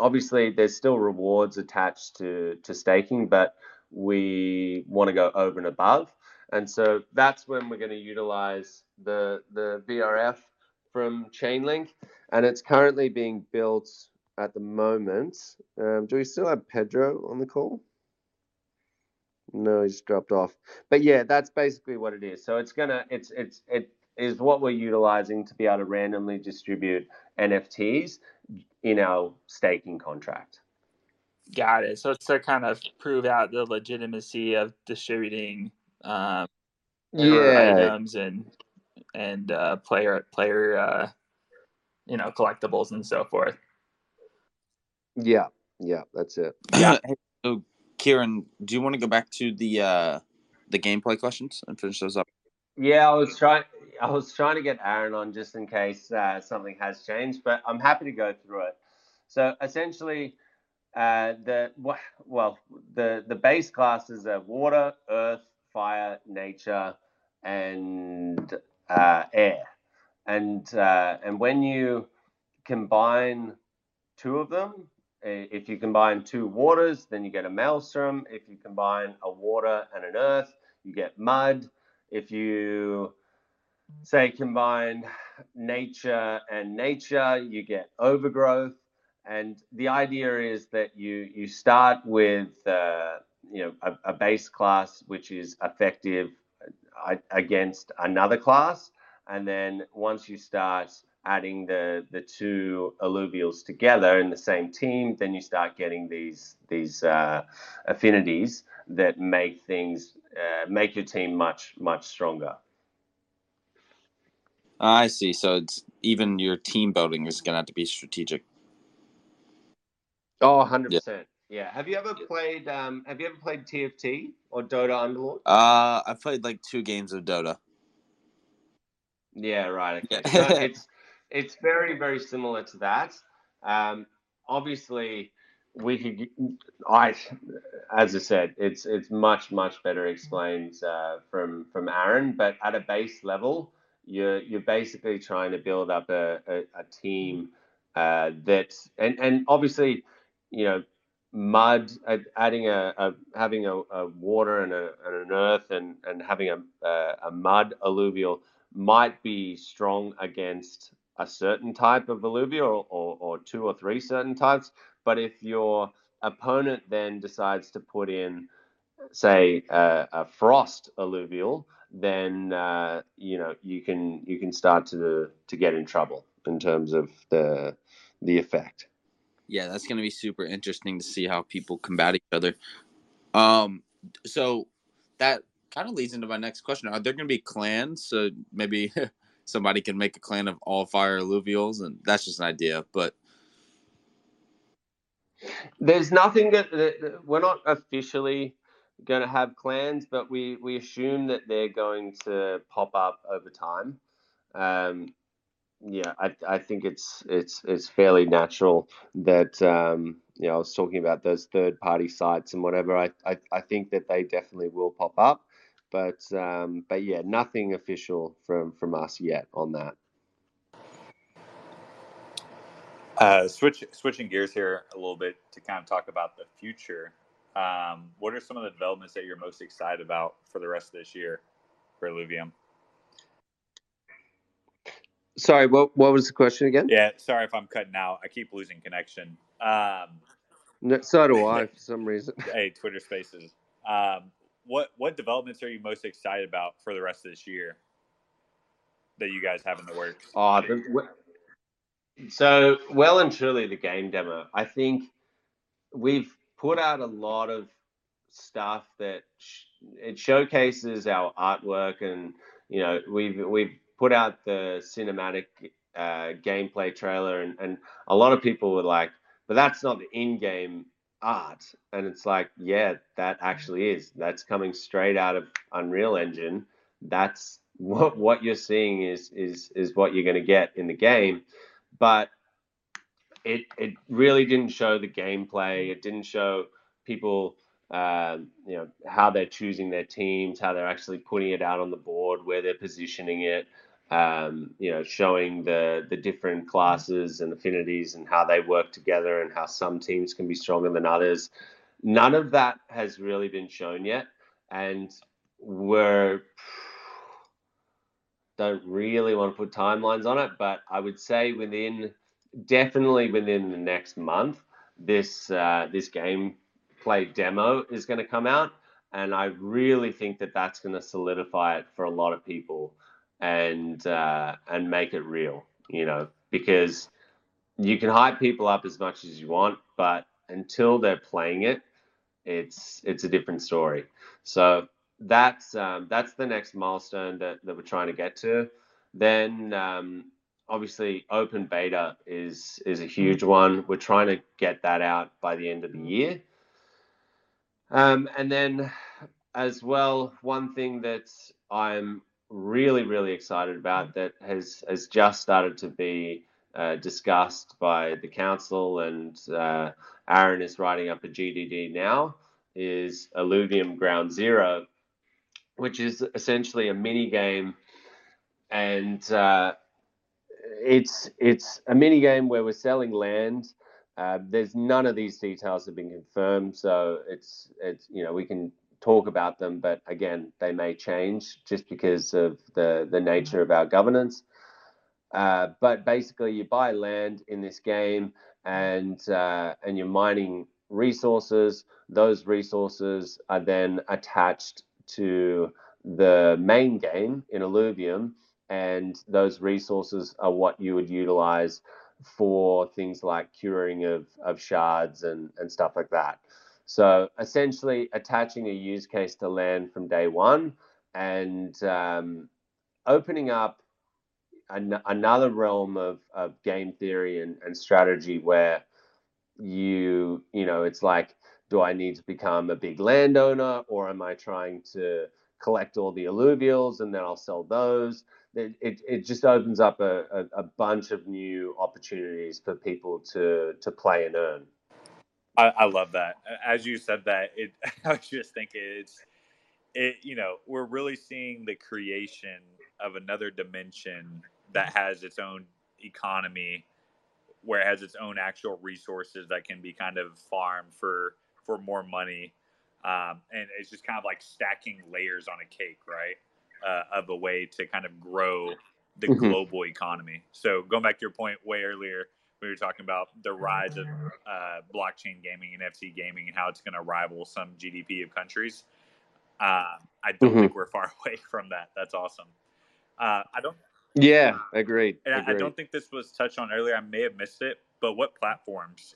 Obviously, there's still rewards attached to staking, but we want to go over and above. And so that's when we're going to utilize the VRF from Chainlink. And it's currently being built at the moment. Do we still have Pedro on the call? No, he's dropped off. But yeah, that's basically what it is. So it is what we're utilizing to be able to randomly distribute NFTs in our staking contract. Got it. So it's to kind of prove out the legitimacy of distributing items and player collectibles and so forth. Yeah, that's it. Yeah. So, Kieran, do you want to go back to the gameplay questions and finish those up? Yeah, I was trying to get Aaron on just in case something has changed, but I'm happy to go through it. So essentially, the base classes are water, earth, fire, nature, and air. And when you combine two of them, if you combine two waters, then you get a maelstrom. If you combine a water and an earth, you get mud. If you say combine nature and nature, you get overgrowth. And the idea is that you start with a base class which is effective against another class, and then once you start adding the two Illuvials together in the same team, then you start getting these affinities that make things make your team much stronger. I see. So it's even your team building is going to have to be strategic. Oh, 100%. Yeah. Have you ever played TFT or Dota Underlords? I've played like 2 games of Dota. Yeah. Right. Okay. So it's very, very similar to that. Obviously, as I said, it's much better explained from Aaron. But at a base level, You're basically trying to build up a team that obviously, mud, adding having a water and an earth and having a mud alluvial might be strong against a certain type of alluvial or 2 or 3 certain types. But if your opponent then decides to put in, say, a frost alluvial, then you can start to get in trouble in terms of the effect. Yeah, that's going to be super interesting to see how people combat each other. So that kind of leads into my next question. Are there going to be clans? So maybe somebody can make a clan of all fire alluvials, and that's just an idea. But there's nothing that we're not officially going to have clans, but we assume that they're going to pop up over time. I think it's fairly natural that I was talking about those third-party sites and whatever. I think that they definitely will pop up, but yeah, nothing official from us yet on that. Switching gears here a little bit to kind of talk about the future. What are some of the developments that you're most excited about for the rest of this year for Illuvium? Sorry, what was the question again? Yeah, sorry if I'm cutting out. I keep losing connection. So do I for some reason. Hey, Twitter Spaces. What developments are you most excited about for the rest of this year that you guys have in the works? So well and truly the game demo. I think we've put out a lot of stuff that it showcases our artwork, and we've put out the cinematic gameplay trailer, and a lot of people were like, but that's not the in-game art. And it's like, yeah, that actually is. That's coming straight out of Unreal Engine. That's what you're seeing is what you're going to get in the game. But it really didn't show the gameplay. It didn't show people, you know, how they're choosing their teams, how they're actually putting it out on the board, where they're positioning it, you know, showing the different classes and affinities and how they work together and how some teams can be stronger than others. None of that has really been shown yet. And we're don't really want to put timelines on it, but I would say definitely within the next month, this gameplay demo is going to come out, and I really think that that's going to solidify it for a lot of people and make it real, you know, because you can hype people up as much as you want, but until they're playing it, it's a different story. So that's the next milestone that we're trying to get to. Then obviously, open beta is a huge one. We're trying to get that out by the end of the year. And then as well, one thing that I'm really, really excited about that has just started to be discussed by the council, and Aaron is writing up a GDD now, is Illuvium Ground Zero, which is essentially a mini game. And it's a mini game where we're selling land. There's none of these details have been confirmed, so it's you know, we can talk about them, but again, they may change just because of the nature of our governance. But basically, you buy land in this game, and you're mining resources. Those resources are then attached to the main game in Illuvium, and those resources are what you would utilize for things like curing of shards and stuff like that. So essentially attaching a use case to land from day one, and opening up another realm of game theory and strategy where you know, it's like, do I need to become a big landowner, or am I trying to collect all the alluvials and then I'll sell those? It just opens up a bunch of new opportunities for people to play and earn. I love that. As you said that, I was just thinking, you know, we're really seeing the creation of another dimension that has its own economy, where it has its own actual resources that can be kind of farmed for more money. And it's just kind of like stacking layers on a cake, right? Of a way to kind of grow the global economy. So going back to your point way earlier, we were talking about the rise of blockchain gaming and NFT gaming and how it's going to rival some GDP of countries. I don't think we're far away from that. That's awesome. Yeah, agreed. And I don't think this was touched on earlier. I may have missed it, but what platforms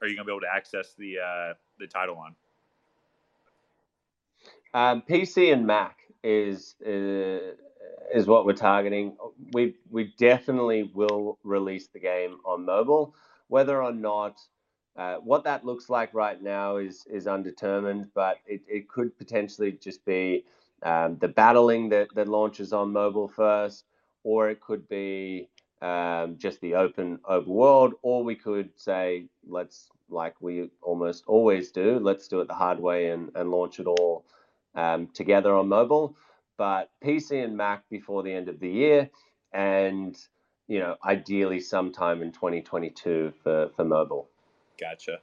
are you going to be able to access the title on? PC and Mac is what we're targeting. We definitely will release the game on mobile. Whether or not what that looks like right now is undetermined, but it could potentially just be the battling that launches on mobile first, or it could be just the open world, or we could say, let's, like we almost always do, let's do it the hard way and launch it all together on mobile. But PC and Mac before the end of the year, and you know, ideally sometime in 2022 for mobile. Gotcha.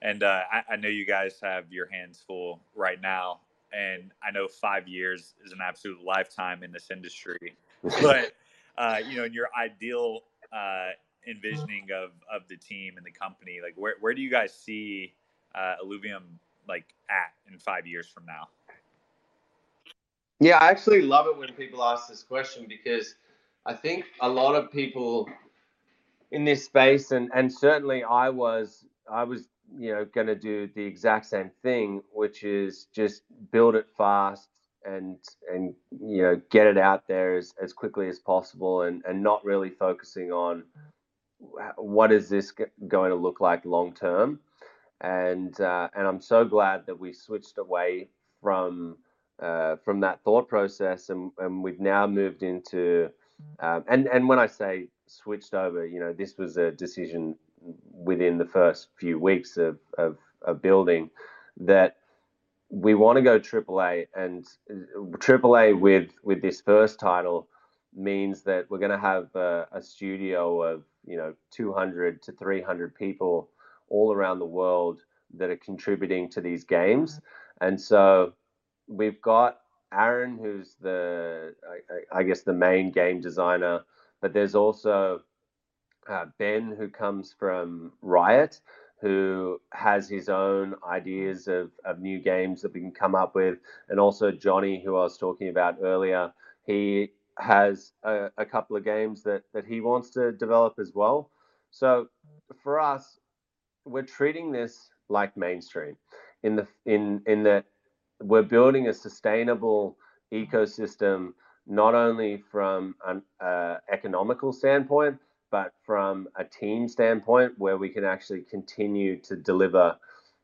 And I know you guys have your hands full right now, and I know 5 years is an absolute lifetime in this industry, but you know, in your ideal envisioning of the team and the company, like where do you guys see Illuvium like at in 5 years from now? Yeah, I actually love it when people ask this question, because I think a lot of people in this space, and certainly I was, you know, going to do the exact same thing, which is just build it fast and you know, get it out there as quickly as possible, and not really focusing on what is this going to look like long term. And I'm so glad that we switched away from that thought process, and we've now moved into and when I say switched over, you know, this was a decision within the first few weeks of building that we want to go AAA, and AAA with this first title means that we're going to have a studio of, you know, 200 to 300 people all around the world that are contributing to these games. And so we've got Aaron, who's the, I guess, the main game designer, but there's also Ben, who comes from Riot, who has his own ideas of new games that we can come up with. And also Johnny, who I was talking about earlier, he has a couple of games that he wants to develop as well. So for us, we're treating this like mainstream in that we're building a sustainable ecosystem, not only from an economical standpoint, but from a team standpoint, where we can actually continue to deliver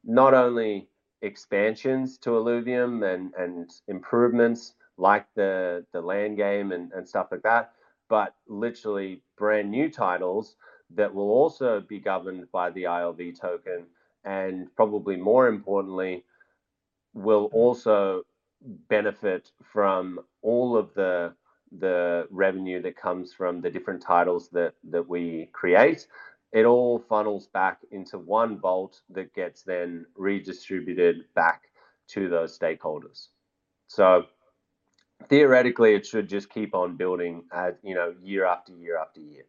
not only expansions to Illuvium and improvements like the land game and stuff like that, but literally brand new titles that will also be governed by the ILV token, and probably more importantly, will also benefit from all of the revenue that comes from the different titles that we create. It all funnels back into one vault that gets then redistributed back to those stakeholders. So theoretically, it should just keep on building, as you know, year after year after year.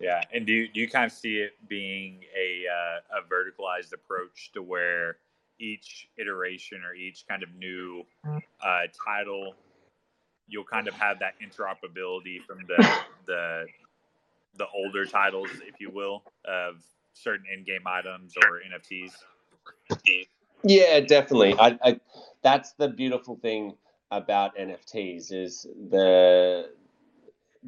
Yeah, and do you kind of see it being a verticalized approach to where each iteration or each kind of new title, you'll kind of have that interoperability from the older titles, if you will, of certain in-game items or NFTs? Yeah, definitely. I that's the beautiful thing about NFTs is the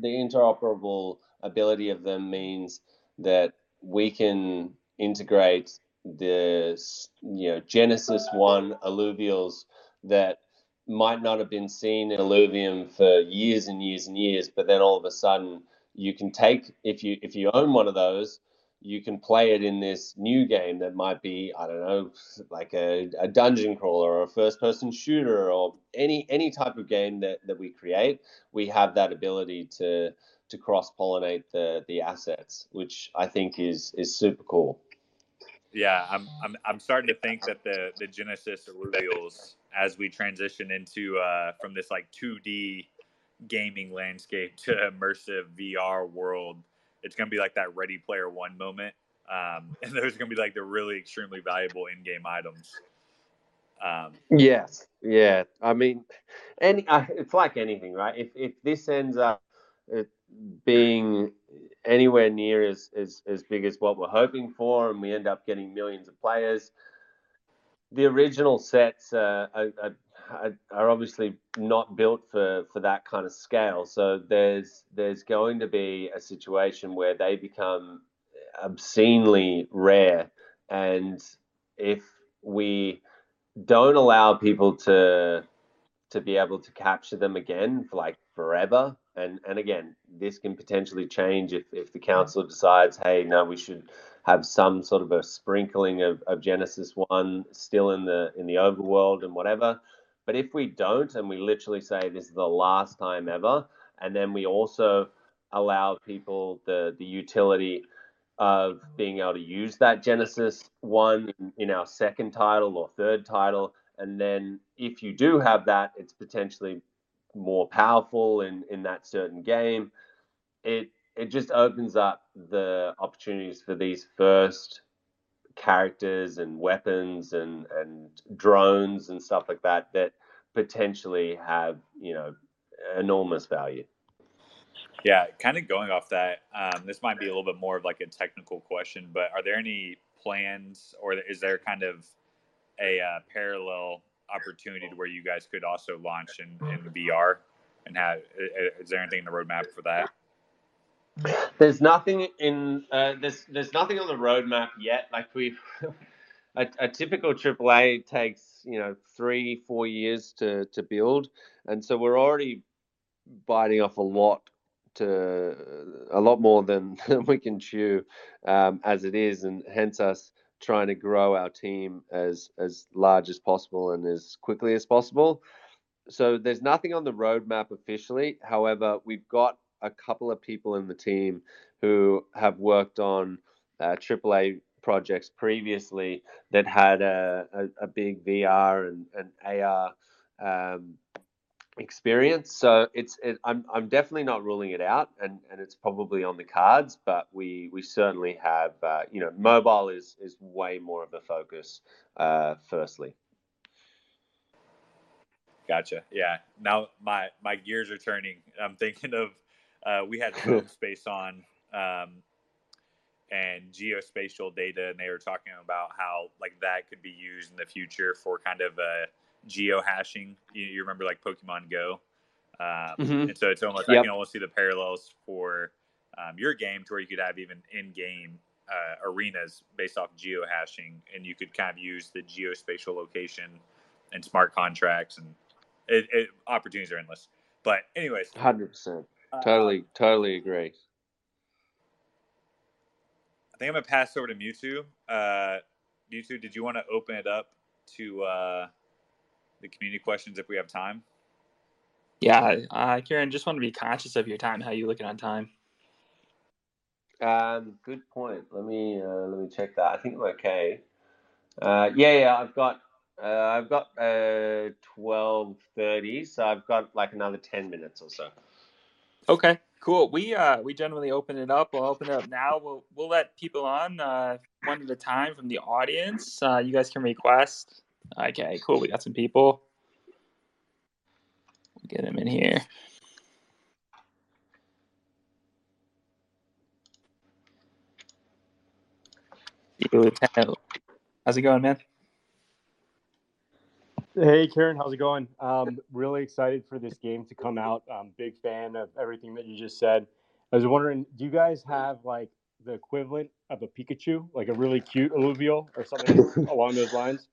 interoperable ability of them means that we can integrate the, you know, Genesis 1 Illuvials that might not have been seen in Illuvium for years and years and years, but then all of a sudden you can take, if you own one of those, you can play it in this new game that might be, I don't know, like a dungeon crawler or a first-person shooter or any type of game that we create. We have that ability to cross-pollinate the assets, which I think is super cool. Yeah, I'm starting to think that the Genesis Illuvials, as we transition into from this like 2D gaming landscape to immersive VR world, it's going to be like that Ready Player One moment, and those are going to be like the really extremely valuable in-game items. Yes, yeah. I mean, it's like anything, right? If this ends up being anywhere near as big as what we're hoping for, and we end up getting millions of players, the original sets are obviously not built for that kind of scale. So there's going to be a situation where they become obscenely rare, and if we don't allow people to be able to capture them again for like forever, and again, this can potentially change if the council decides, hey, no, we should have some sort of a sprinkling of Genesis 1 still in the overworld and whatever. But if we don't, and we literally say this is the last time ever, and then we also allow people the utility of being able to use that Genesis 1 in our second title or third title, and then if you do have that, it's potentially more powerful in that certain game, it just opens up the opportunities for these first characters and weapons and drones and stuff like that potentially have, you know, enormous value. Yeah, kind of going off that, this might be a little bit more of like a technical question, but are there any plans, or is there kind of a parallel opportunity to where you guys could also launch in VR, and have, is there anything in the roadmap for that? There's nothing in there's nothing on the roadmap yet. Like we've a typical AAA takes 3-4 years to build, and so we're already biting off a lot more than we can chew as it is, and hence us trying to grow our team as large as possible and as quickly as possible. So there's nothing on the roadmap officially. However, we've got a couple of people in the team who have worked on AAA projects previously that had a big VR and AR experience. So I'm definitely not ruling it out, and it's probably on the cards, but we certainly have mobile is way more of a focus firstly. Gotcha. Yeah, now my gears are turning. I'm thinking of we had Home Space on and geospatial data, and they were talking about how like that could be used in the future for kind of a geohashing. You remember like Pokemon Go, and so it's almost I can almost see the parallels for your game, to where you could have even in-game arenas based off geohashing, and you could kind of use the geospatial location and smart contracts, and opportunities are endless. But anyways, 100%. Totally agree. I think I'm going to pass over to Mewtwo. Mewtwo, did you want to open it up to the community questions if we have time? Yeah. Kieran, just want to be conscious of your time. How are you looking on time? Good point. Let me check that. I think I'm okay. I've got 12:30, so I've got like another 10 minutes or so. Okay, cool. We generally open it up. We'll open it up now. We'll let people on one at a time from the audience. You guys can request. Okay, cool. We got some people. Get them in here. How's it going, man? Hey, Karen, how's it going? Really excited for this game to come out. Big fan of everything that you just said. I was wondering, do you guys have like the equivalent of a Pikachu, like a really cute Illuvial or something along those lines?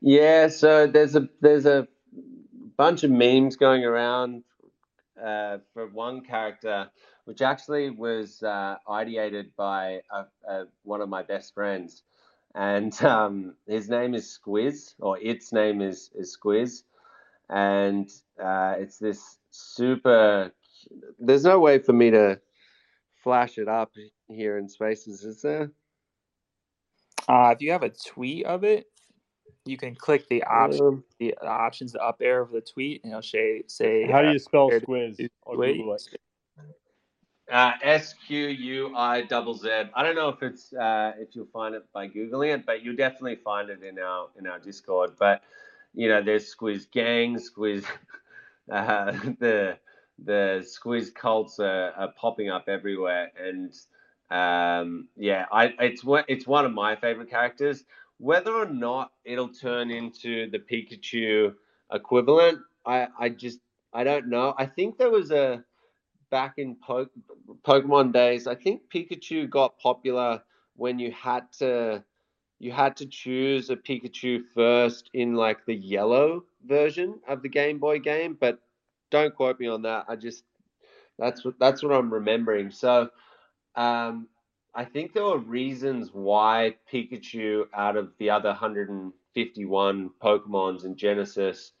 Yeah, so there's a bunch of memes going around for one character, which actually was ideated by one of my best friends. And his name is Squiz, or its name is Squiz, and it's this super. There's no way for me to flash it up here in Spaces, is there? If you have a tweet of it, you can click the option, the options, the up arrow of the tweet, and it'll say. How do you spell Squiz? SQUIZZ. I don't know if it's if you'll find it by googling it, but you'll definitely find it in our Discord. But there's Squiz Gang, Squiz. The Squiz cults are popping up everywhere, and it's one of my favorite characters. Whether or not it'll turn into the Pikachu equivalent, I don't know. I think there was a. Back in Pokemon days, I think Pikachu got popular when you had to choose a Pikachu first in like the yellow version of the Game Boy game. But don't quote me on that. That's what I'm remembering. So I think there were reasons why Pikachu, out of the other 151 Pokemons in Genesis,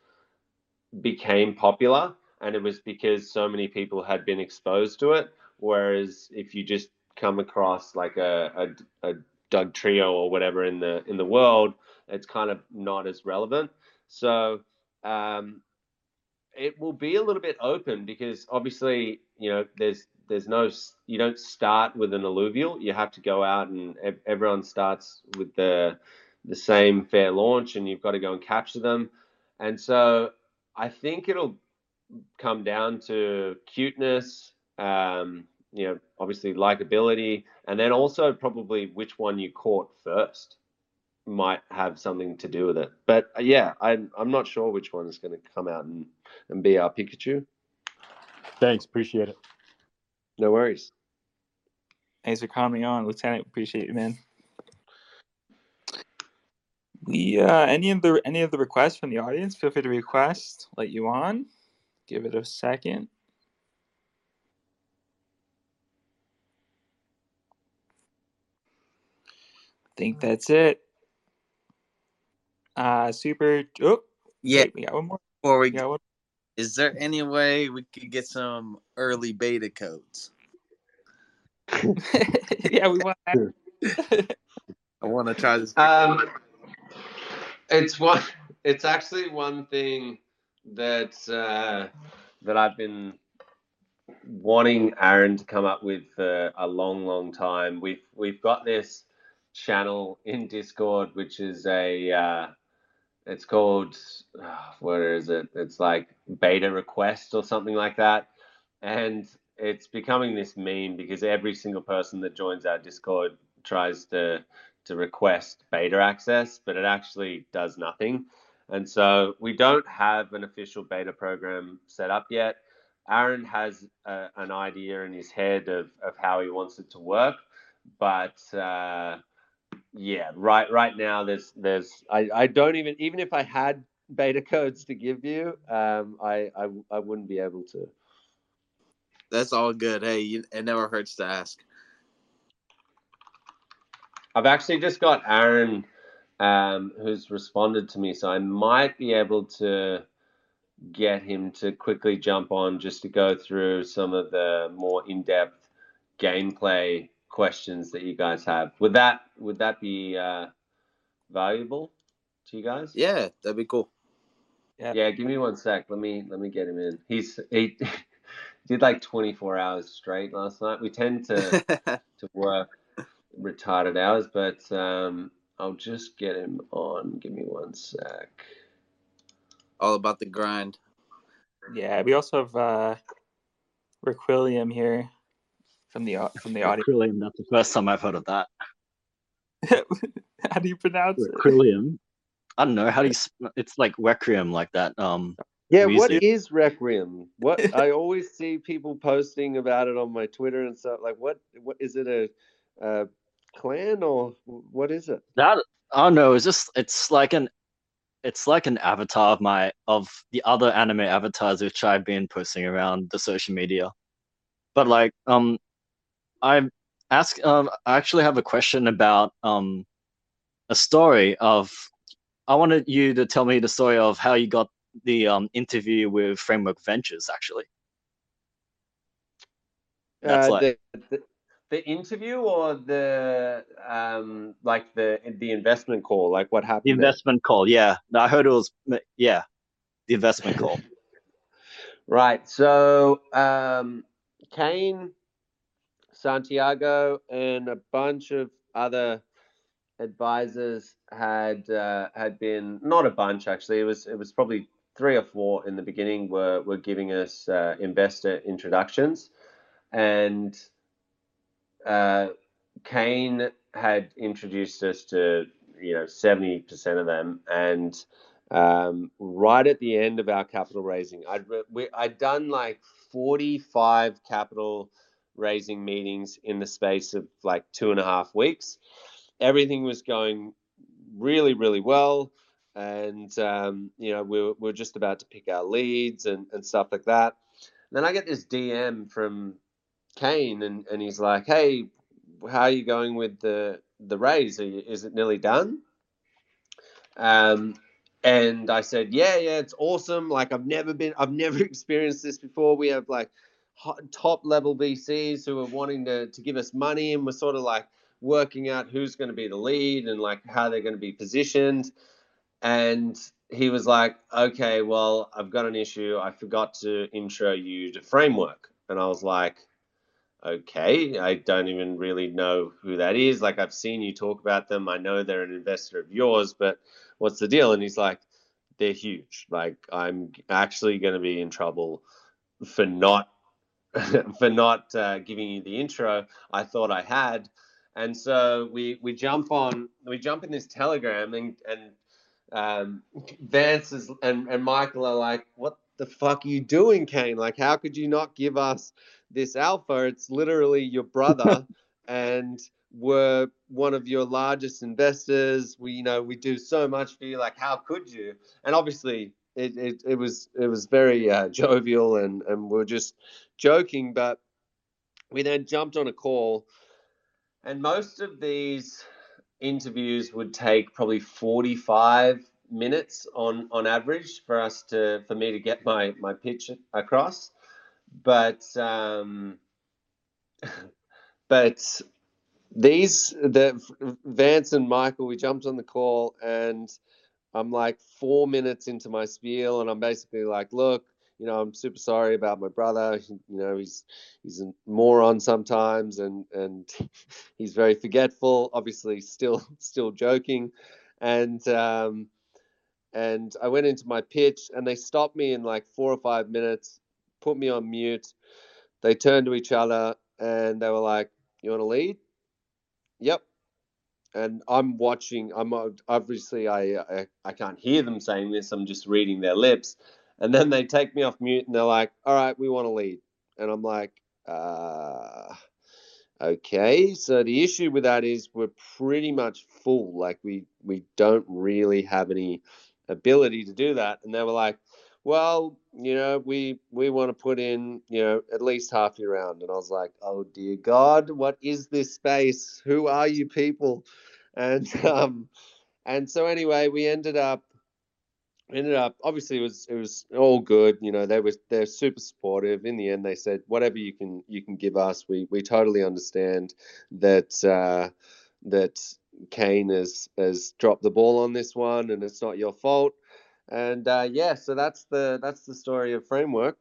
became popular. And it was because so many people had been exposed to it. Whereas if you just come across like a Dugtrio or whatever in the world, it's kind of not as relevant. So it will be a little bit open, because obviously there's no, you don't start with an Illuvial. You have to go out, and everyone starts with the same fair launch, and you've got to go and capture them. And so I think it'll come down to cuteness, obviously likability, and then also probably which one you caught first might have something to do with it. But yeah, I'm not sure which one is going to come out and be our Pikachu. Thanks, appreciate it. No worries. Thanks for coming on, Lieutenant. Appreciate you, man. Yeah, any of the requests from the audience, feel free to request. Let you on. Give it a second. I think that's it. Super. Oh, yeah. Wait, we got one more. Before we go, is there any way we could get some early beta codes? Yeah, we want that. I want to try this. It's actually one thing that that I've been wanting Aaron to come up with for a long time. We've got this channel in Discord, which is a it's called, where is it? It's like beta request or something like that. And it's becoming this meme because every single person that joins our Discord tries to request beta access, but it actually does nothing. And so we don't have an official beta program set up yet. Aaron has an idea in his head of how he wants it to work, but yeah, right now there's I don't even if I had beta codes to give you, I wouldn't be able to. That's all good. Hey, it never hurts to ask. I've actually just got Aaron, who's responded to me, so I might be able to get him to quickly jump on just to go through some of the more in-depth gameplay questions that you guys have. Would that be valuable to you guys? Yeah, that'd be cool. Yeah, give me one sec. Let me get him in. He did like 24 hours straight last night. We tend to work retarded hours, but I'll just get him on. Give me one sec. All about the grind. Yeah, we also have Requillium here from the audience. Requillium, that's the first time I've heard of that. How do you pronounce Requillium? It? Requillium. I don't know. How do you? It's like Requiem, like that. Yeah, music. What is Requiem? What I always see people posting about it on my Twitter and stuff. Like, what is it? A clan or what is it? That I don't know. It's just it's like an avatar of the other anime avatars which I've been posting around the social media. But like I actually have a question about a story of. I wanted you to tell me the story of how you got the interview with Framework Ventures actually. That's like. The interview or the like the investment call, like what happened? The investment call, yeah. I heard it was, yeah, the investment call. Right. So Kane, Santiago, and a bunch of other advisors had been, not a bunch actually. It was probably 3 or 4 in the beginning were giving us investor introductions, and. Kane had introduced us to 70% of them, and right at the end of our capital raising, I'd done like 45 capital raising meetings in the space of like 2.5 weeks. Everything was going really well, and we were just about to pick our leads and stuff like that. And then I get this DM from Kane, and he's like, hey, how are you going with the raise? Is it nearly done? And I said, yeah, it's awesome. Like I've never experienced this before. We have like top level VCs who are wanting to give us money, and we're sort of like working out who's going to be the lead and like how they're going to be positioned. And he was like, okay, well, I've got an issue. I forgot to intro you to Framework. And I was like, okay, I don't even really know who that is. Like, I've seen you talk about them. I know they're an investor of yours, but what's the deal? And he's like, they're huge. Like, I'm actually going to be in trouble for not giving you the intro I thought I had. And so we jump in this Telegram, and Vance and Michael are like, what the fuck are you doing, Kane? Like, how could you not give us this alpha, it's literally your brother and we're one of your largest investors. We, you know, we do so much for you. Like, how could you? And obviously it was very jovial and we're just joking, but we then jumped on a call, and most of these interviews would take probably 45 minutes on average for us to, for me to get my pitch across. But Vance and Michael, we jumped on the call and I'm like 4 minutes into my spiel and I'm basically like, look, you know, I'm super sorry about my brother. You know, he's a moron sometimes and he's very forgetful, obviously still joking. And I went into my pitch and they stopped me in like 4 or 5 minutes, put me on mute. They turned to each other and they were like, you want to lead? Yep. And I'm watching, I can't hear them saying this. I'm just reading their lips. And then they take me off mute and they're like, all right, we want to lead. And I'm like, okay. So the issue with that is we're pretty much full. Like we don't really have any ability to do that. And they were like, well, you know, we want to put in, you know, at least half your round. And I was like, oh dear God, what is this space? Who are you people? And so anyway, we ended up obviously it was all good, you know, they're super supportive. In the end they said, whatever you can give us, we totally understand that Kane has dropped the ball on this one and it's not your fault. And so that's the story of Framework.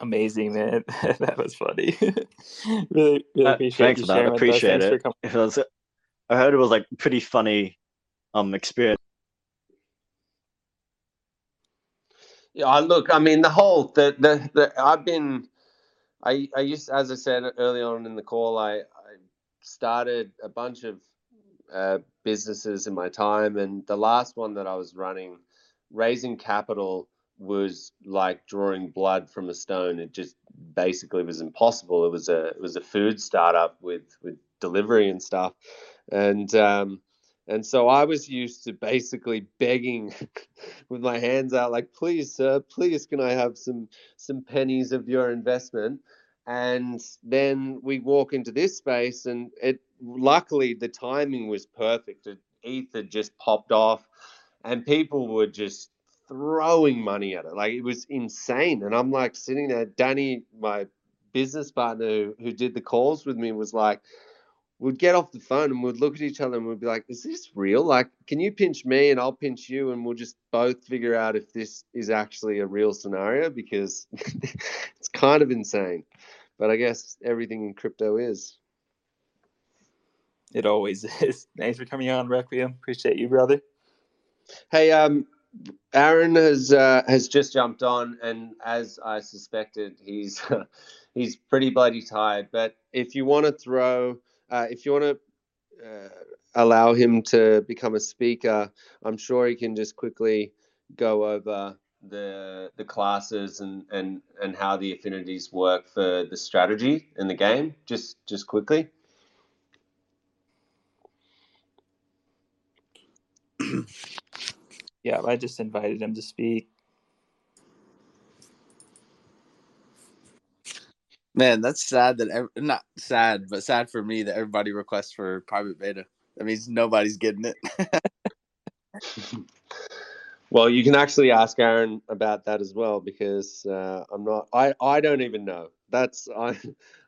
Amazing, man. That was funny. really appreciate thanks, you man. Appreciate it. I heard it was like pretty funny experience. Yeah, look, I mean, the whole I used, as I said early on in the call, I started a bunch of businesses in my time, and the last one that I was running, raising capital was like drawing blood from a stone. It just basically was impossible. It was a food startup with delivery and stuff. And so I was used to basically begging with my hands out, like, please, sir, please, can I have some pennies of your investment? And then we walk into this space and luckily the timing was perfect. Ether just popped off and people were just throwing money at it. Like, it was insane. And I'm like sitting there, Danny, my business partner who did the calls with me, was like, we'd get off the phone and we'd look at each other and we'd be like, is this real? Like, can you pinch me and I'll pinch you and we'll just both figure out if this is actually a real scenario, because it's kind of insane. But I guess everything in crypto is. It always is. Thanks for coming on, Requiem. Appreciate you, brother. Hey, Aaron has just jumped on, and as I suspected, he's pretty bloody tired. But if you want to allow him to become a speaker, I'm sure he can just quickly go over the classes and how the affinities work for the strategy in the game. Just quickly. Yeah, I just invited him to speak. Man, that's sad sad for me that everybody requests for private beta. That means nobody's getting it. Well, you can actually ask Aaron about that as well, because I don't even know.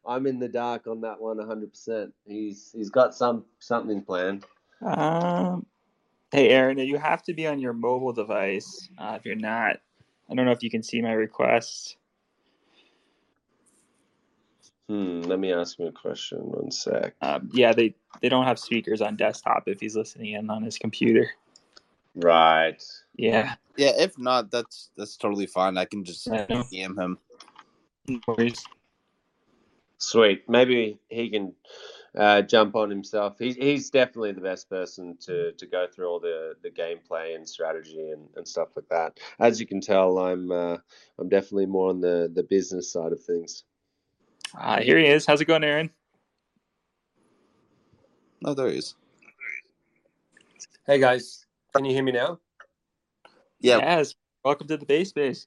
I'm in the dark on that one 100%. He's got something planned. Hey, Aaron, you have to be on your mobile device. If you're not, I don't know if you can see my request. Let me ask him a question. One sec. They don't have speakers on desktop if he's listening in on his computer. Right. Yeah. Yeah, if not, that's totally fine. I can just DM him. No worries. Sweet. Maybe he can jump on himself. He's definitely the best person to go through all the gameplay and strategy and stuff like that. As you can tell, I'm definitely more on the business side of things. Here he is. How's it going, Aaron? Oh, there he is. Hey guys, can you hear me now? Yeah. Yes. Welcome to the base base.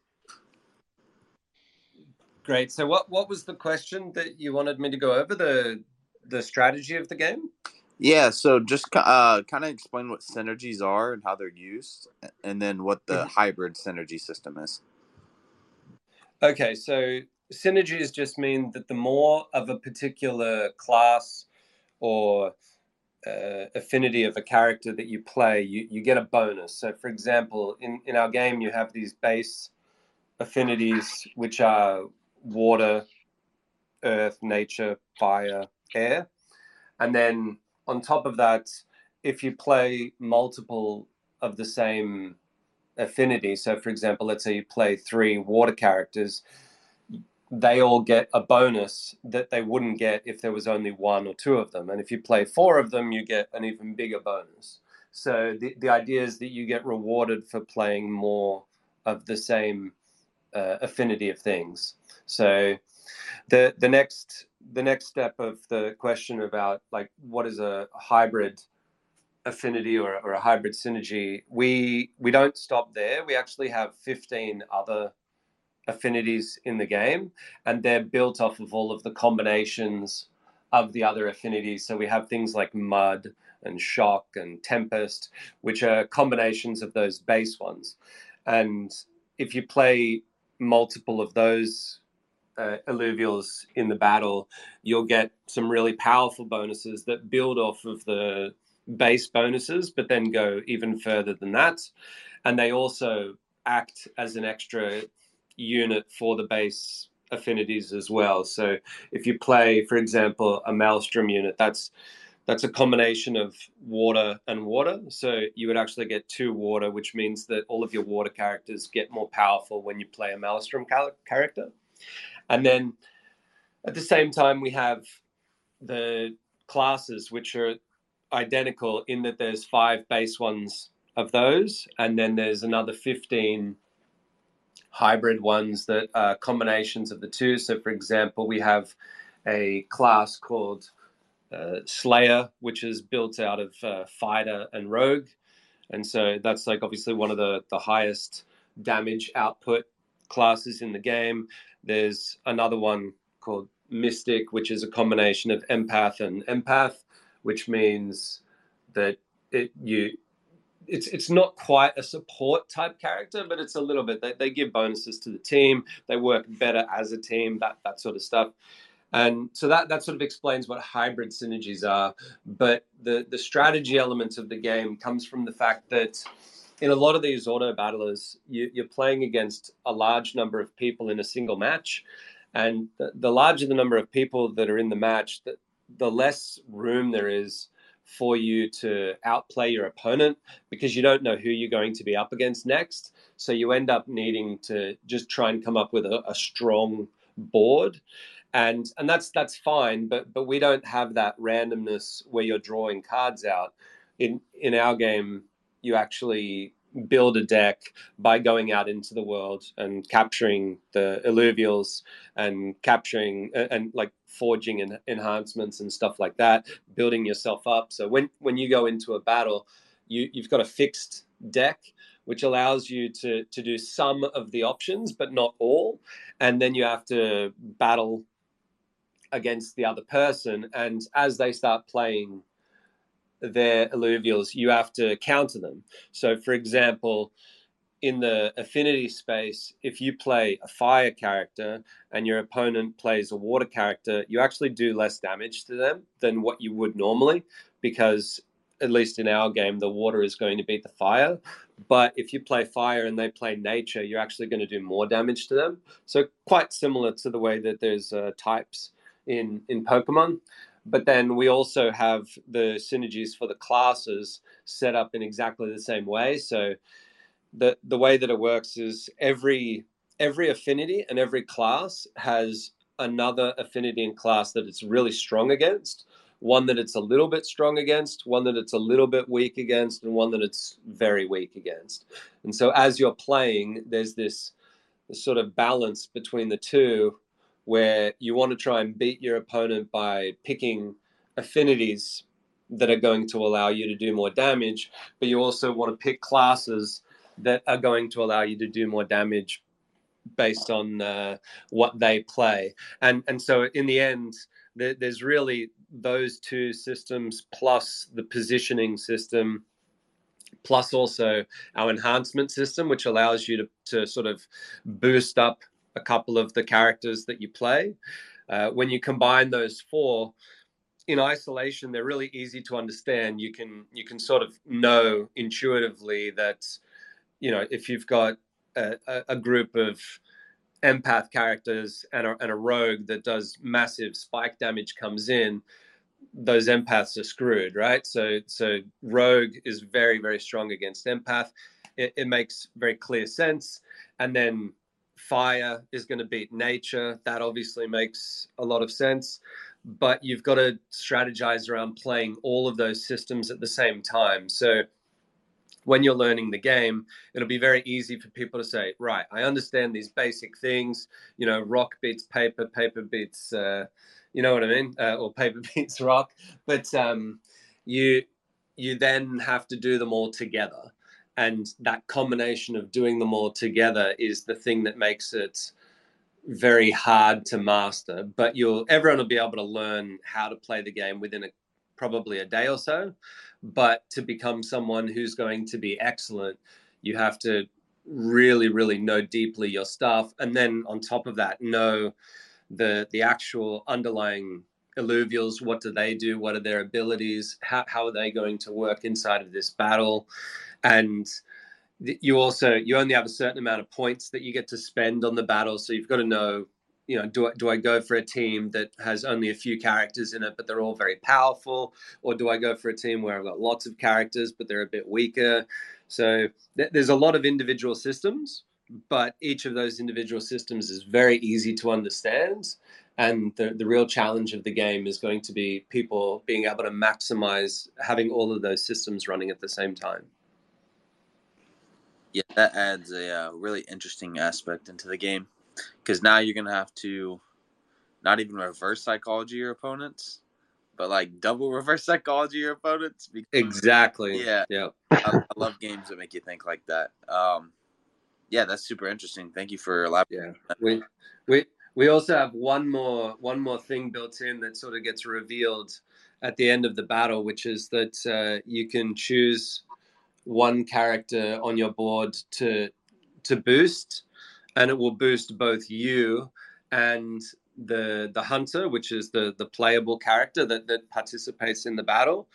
Great. So what was the question that you wanted me to go over, the strategy of the game? Yeah, so just kind of explain what synergies are and how they're used, and then what the hybrid synergy system is. Okay, so synergies just mean that the more of a particular class or affinity of a character that you play, you get a bonus. So, for example, in our game, you have these base affinities, which are water, earth, nature, fire, air. And then on top of that, if you play multiple of the same affinity, so for example, let's say you play 3 water characters, they all get a bonus that they wouldn't get if there was only 1 or 2 of them. And if you play 4 of them, you get an even bigger bonus. So the idea is that you get rewarded for playing more of the same affinity of things. So the next step of the question about like what is a hybrid affinity or a hybrid synergy, we don't stop there. We actually have 15 other affinities in the game, and they're built off of all of the combinations of the other affinities. So we have things like mud and shock and tempest, which are combinations of those base ones. And if you play multiple of those Illuvials in the battle, you'll get some really powerful bonuses that build off of the base bonuses, but then go even further than that. And they also act as an extra unit for the base affinities as well. So if you play, for example, a Maelstrom unit, that's a combination of water and water. So you would actually get 2 water, which means that all of your water characters get more powerful when you play a Maelstrom character. And then at the same time, we have the classes, which are identical in that there's 5 base ones of those. And then there's another 15 hybrid ones that are combinations of the 2. So, for example, we have a class called Slayer, which is built out of Fighter and Rogue. And so that's like obviously one of the highest damage output classes in the game. There's another one called Mystic, which is a combination of Empath and Empath, which means that it's not quite a support type character, but it's a little bit. They give bonuses to the team. They work better as a team, that sort of stuff. And so that sort of explains what hybrid synergies are. But the strategy element of the game comes from the fact that in a lot of these auto battlers, you're playing against a large number of people in a single match. And the larger the number of people that are in the match, the less room there is for you to outplay your opponent, because you don't know who you're going to be up against next. So you end up needing to just try and come up with a strong board. And that's fine, but we don't have that randomness where you're drawing cards out. In our game, you actually build a deck by going out into the world and capturing the Illuvials and capturing and like forging enhancements and stuff like that, building yourself up. So when you go into a battle, you've got a fixed deck, which allows you to do some of the options, but not all. And then you have to battle against the other person. And as they start playing their Illuvials, you have to counter them. So, for example, in the affinity space, if you play a fire character and your opponent plays a water character, you actually do less damage to them than what you would normally, because at least in our game, the water is going to beat the fire. But if you play fire and they play nature, you're actually going to do more damage to them. So quite similar to the way that there's types in Pokemon. But then we also have the synergies for the classes set up in exactly the same way. So the way that it works is every affinity and every class has another affinity and class that it's really strong against, one that it's a little bit strong against, one that it's a little bit weak against, and one that it's very weak against. And so as you're playing, there's this sort of balance between the two where you want to try and beat your opponent by picking affinities that are going to allow you to do more damage, but you also want to pick classes that are going to allow you to do more damage based on what they play. And so in the end, there's really those two systems plus the positioning system, plus also our enhancement system, which allows you to sort of boost up a couple of the characters that you play. When you combine those four, in isolation, they're really easy to understand. You can sort of know intuitively that, you know, if you've got a group of empath characters and a rogue that does massive spike damage comes in, those empaths are screwed, right? So rogue is very, very strong against empath. It makes very clear sense. And then fire is going to beat nature. That obviously makes a lot of sense. But you've got to strategize around playing all of those systems at the same time. So when you're learning the game, it'll be very easy for people to say, right, I understand these basic things, you know, rock beats paper, paper beats, you know what I mean? Or paper beats rock. But you then have to do them all together. And that combination of doing them all together is the thing that makes it very hard to master, but everyone will be able to learn how to play the game within probably a day or so. But to become someone who's going to be excellent, you have to really, really know deeply your stuff, and then on top of that, know the actual underlying Illuvials. What do they do? What are their abilities? How are they going to work inside of this battle? And you only have a certain amount of points that you get to spend on the battle. So you've got to know, you know, do I go for a team that has only a few characters in it, but they're all very powerful? Or do I go for a team where I've got lots of characters, but they're a bit weaker? So there's a lot of individual systems, but each of those individual systems is very easy to understand. And the real challenge of the game is going to be people being able to maximize having all of those systems running at the same time. Yeah, that adds a really interesting aspect into the game, because now you're going to have to not even reverse psychology your opponents, but like double reverse psychology your opponents. Exactly. Yeah. I love games that make you think like that. Yeah, that's super interesting. Thank you for elaborating. Yeah. We also have one more thing built in that sort of gets revealed at the end of the battle, which is that you can choose one character on your board to boost, and it will boost both you and the hunter, which is the playable character that participates in the battle.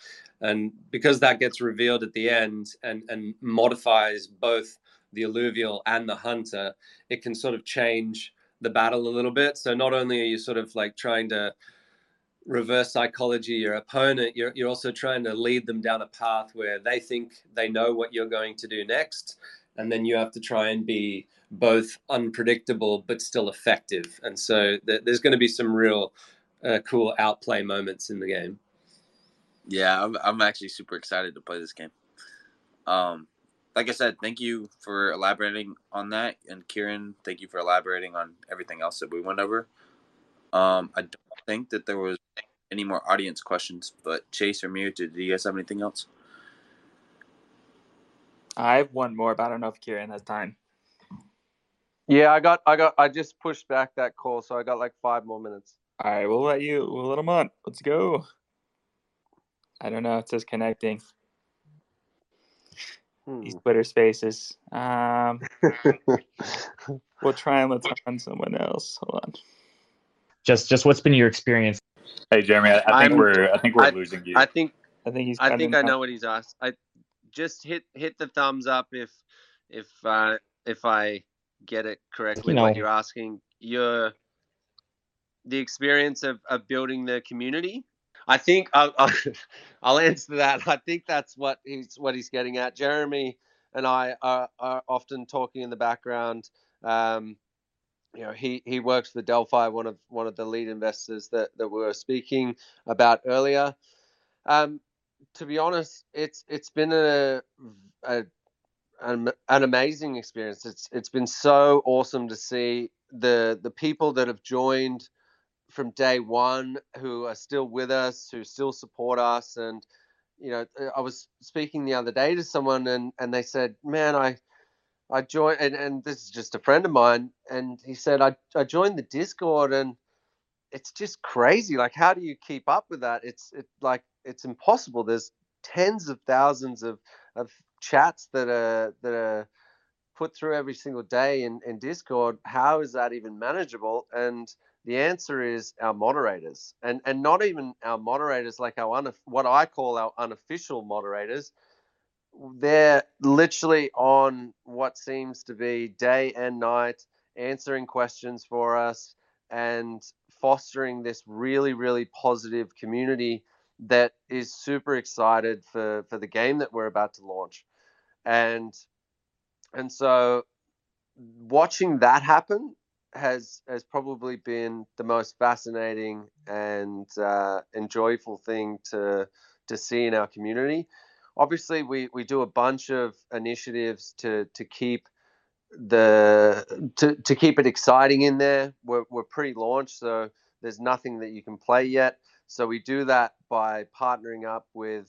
And because that gets revealed at the end and modifies both the Illuvial and the hunter, it can sort of change the battle a little bit. So not only are you sort of like trying to reverse psychology your opponent, you're also trying to lead them down a path where they think they know what you're going to do next, and then you have to try and be both unpredictable but still effective. And so there's going to be some real cool outplay moments in the game. Yeah, I'm actually super excited to play this game. Like I said, thank you for elaborating on that, and Kieran, thank you for elaborating on everything else that we went over. I don't think that there was any more audience questions, but Chase or Mewtwo, do you guys have anything else? I have one more, but I don't know if Kieran has time. Yeah, I just pushed back that call, so I got like 5 more minutes. All right, we'll let him on. Let's go. I don't know. It says connecting. These Twitter spaces. We'll try and let's find someone else. Hold on. Just what's been your experience? Hey Jeremy, I think we're losing you. I think I know what he's asked. I just hit the thumbs up if I get it correctly. What you're asking, the experience of building the community. I think I'll answer that. I think that's what he's getting at. Jeremy and I are often talking in the background. you know, he works for Delphi, one of the lead investors that we were speaking about earlier. To be honest, it's been an amazing experience. It's been so awesome to see the people that have joined from day one, who are still with us, who still support us. And, you know, I was speaking the other day to someone and they said, man, I joined, and this is just a friend of mine. And he said, I joined the Discord and it's just crazy. Like, how do you keep up with that? It's impossible. There's tens of thousands of chats that are put through every single day in Discord. How is that even manageable? And the answer is our moderators, and not even our moderators, like what I call our unofficial moderators. They're literally on what seems to be day and night, answering questions for us and fostering this really, really positive community that is super excited for the game that we're about to launch. And so watching that happen has probably been the most fascinating and joyful thing to see in our community. Obviously, we do a bunch of initiatives to keep it exciting in there. We're pre-launch, so there's nothing that you can play yet. So we do that by partnering up with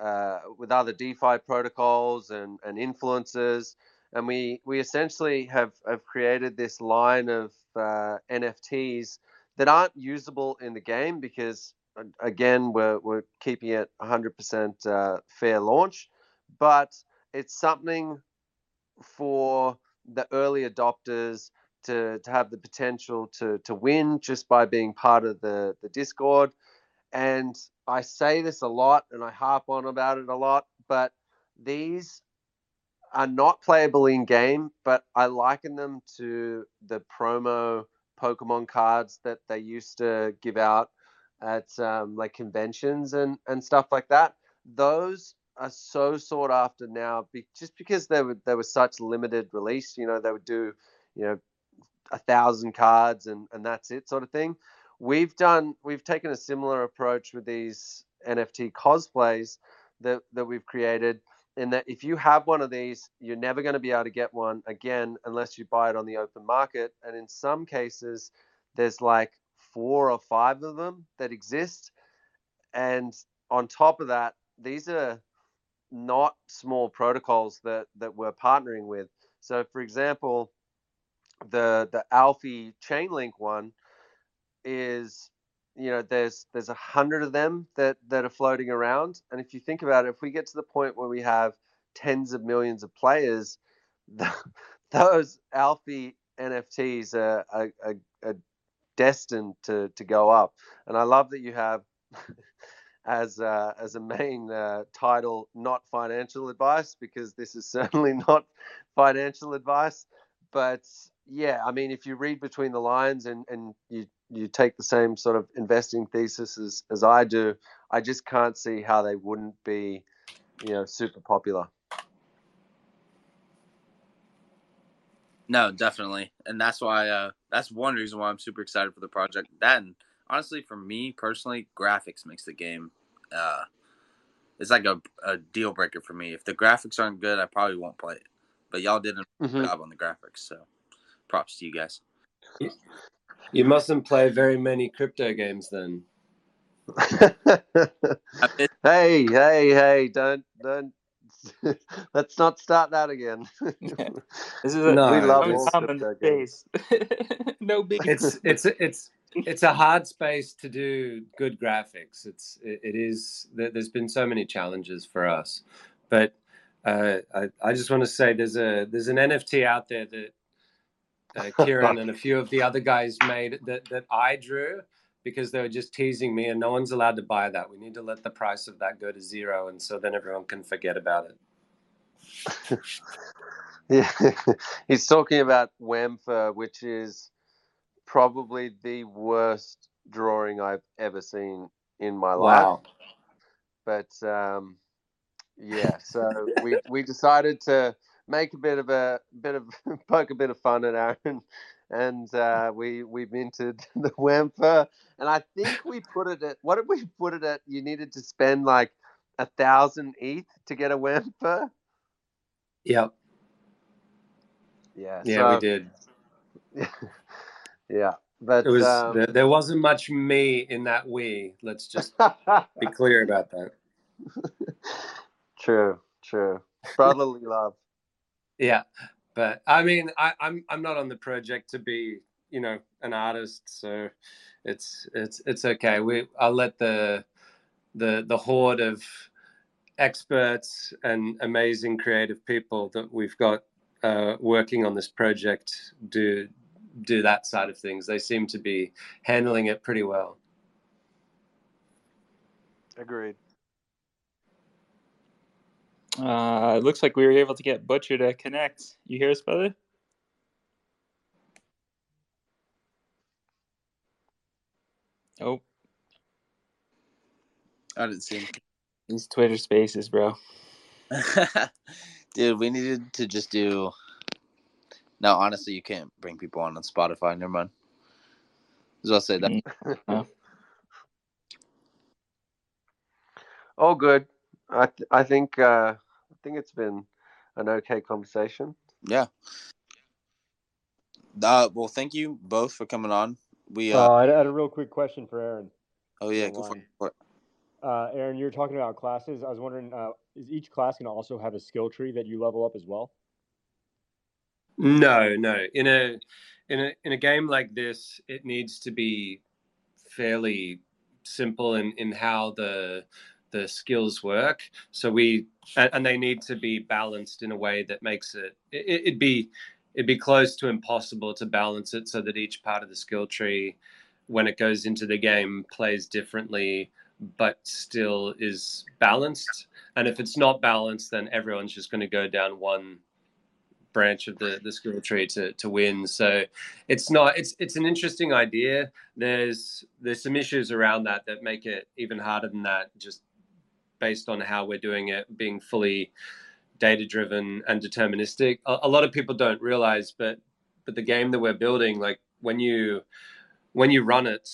other DeFi protocols and influencers. And we essentially have created this line of NFTs that aren't usable in the game because, again, we're keeping it 100% fair launch. But it's something for the early adopters to have the potential to win just by being part of the Discord. And I say this a lot and I harp on about it a lot, but these are not playable in game, but I liken them to the promo Pokemon cards that they used to give out at like conventions and stuff like that. Those are so sought after now, just because they were such limited release. You know, they would do, you know, 1,000 cards and that's it sort of thing. We've taken a similar approach with these NFT cosplays that we've created, in that if you have one of these, you're never going to be able to get one again unless you buy it on the open market. And in some cases, there's like 4 or 5 of them that exist. And on top of that, these are not small protocols that we're partnering with. So, for example, the Alfie Chainlink one is, you know, there's 100 of them that are floating around. And if you think about it, if we get to the point where we have tens of millions of players, those Alfie NFTs are destined to go up. And I love that you have as a main title, not financial advice, because this is certainly not financial advice. But yeah, I mean, if you read between the lines and you take the same sort of investing thesis as I do, I just can't see how they wouldn't be, you know, super popular. No, definitely. And that's why, that's one reason why I'm super excited for the project. That, and honestly, for me personally, graphics makes the game. It's like a deal breaker for me. If the graphics aren't good, I probably won't play it. But y'all did a job on the graphics, so props to you guys. You mustn't play very many crypto games then. hey! Don't. Let's not start that again. This is we love all crypto games. No big. It's a hard space to do good graphics. It is. There's been so many challenges for us, but I just want to say there's an NFT out there that Kieran and a few of the other guys made that I drew because they were just teasing me, and no one's allowed to buy that. We need to let the price of that go to zero, and so then everyone can forget about it. Yeah, he's talking about Whamphur, which is probably the worst drawing I've ever seen in my life. But yeah, so we decided to poke a bit of fun at Aaron and we minted the Whamphur, and I think we put it at, what did we put it at? You needed to spend like 1,000 ETH to get a Whamphur. Yep. Yeah. Yeah, so, we did. Yeah, but it was, there wasn't much me in that we. Let's just be clear about that. True, true. Brotherly love. Yeah, but I mean, I'm not on the project to be, you know, an artist, so it's okay. I'll let the horde of experts and amazing creative people that we've got working on this project do that side of things. They seem to be handling it pretty well. Agreed. It looks like we were able to get Butcher to connect. You hear us, brother? Oh. I didn't see him. These Twitter spaces, bro. Dude, we needed to just do... No, honestly, you can't bring people on Spotify. Never mind. As well say that. No. All good. I think it's been an okay conversation. Yeah. Well, thank you both for coming on. I had a real quick question for Aaron. Oh yeah, go for it. Aaron, you were talking about classes. I was wondering, is each class going to also have a skill tree that you level up as well? No. In a game like this, it needs to be fairly simple in how the skills work. So and they need to be balanced in a way that makes it'd be close to impossible to balance it so that each part of the skill tree, when it goes into the game, plays differently, but still is balanced. And if it's not balanced, then everyone's just going to go down one branch of the skill tree to win. So it's an interesting idea. There's some issues around that make it even harder than that, just based on how we're doing it, being fully data-driven and deterministic. A lot of people don't realize, but the game that we're building, like when you run it,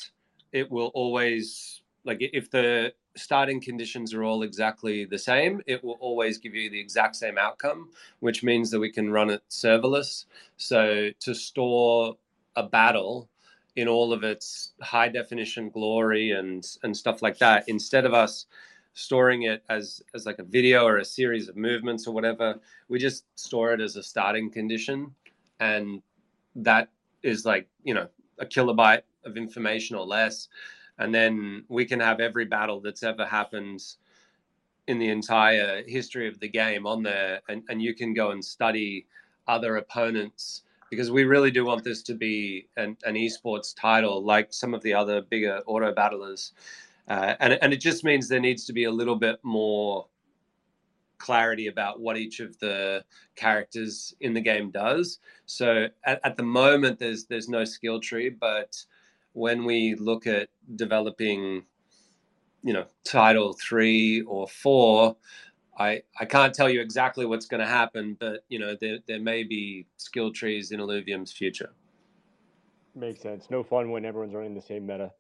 it will always, like, if the starting conditions are all exactly the same, it will always give you the exact same outcome, which means that we can run it serverless. So to store a battle in all of its high definition glory and stuff like that, instead of us storing it as like a video or a series of movements or whatever, we just store it as a starting condition. And that is like, you know, a kilobyte of information or less. And then we can have every battle that's ever happened in the entire history of the game on there. And you can go and study other opponents, because we really do want this to be an esports title, like some of the other bigger auto battlers. And it just means there needs to be a little bit more clarity about what each of the characters in the game does. So at the moment, there's no skill tree, but when we look at developing, you know, title 3 or 4, I can't tell you exactly what's going to happen, but, you know, there may be skill trees in Illuvium's future. Makes sense. No fun when everyone's running the same meta.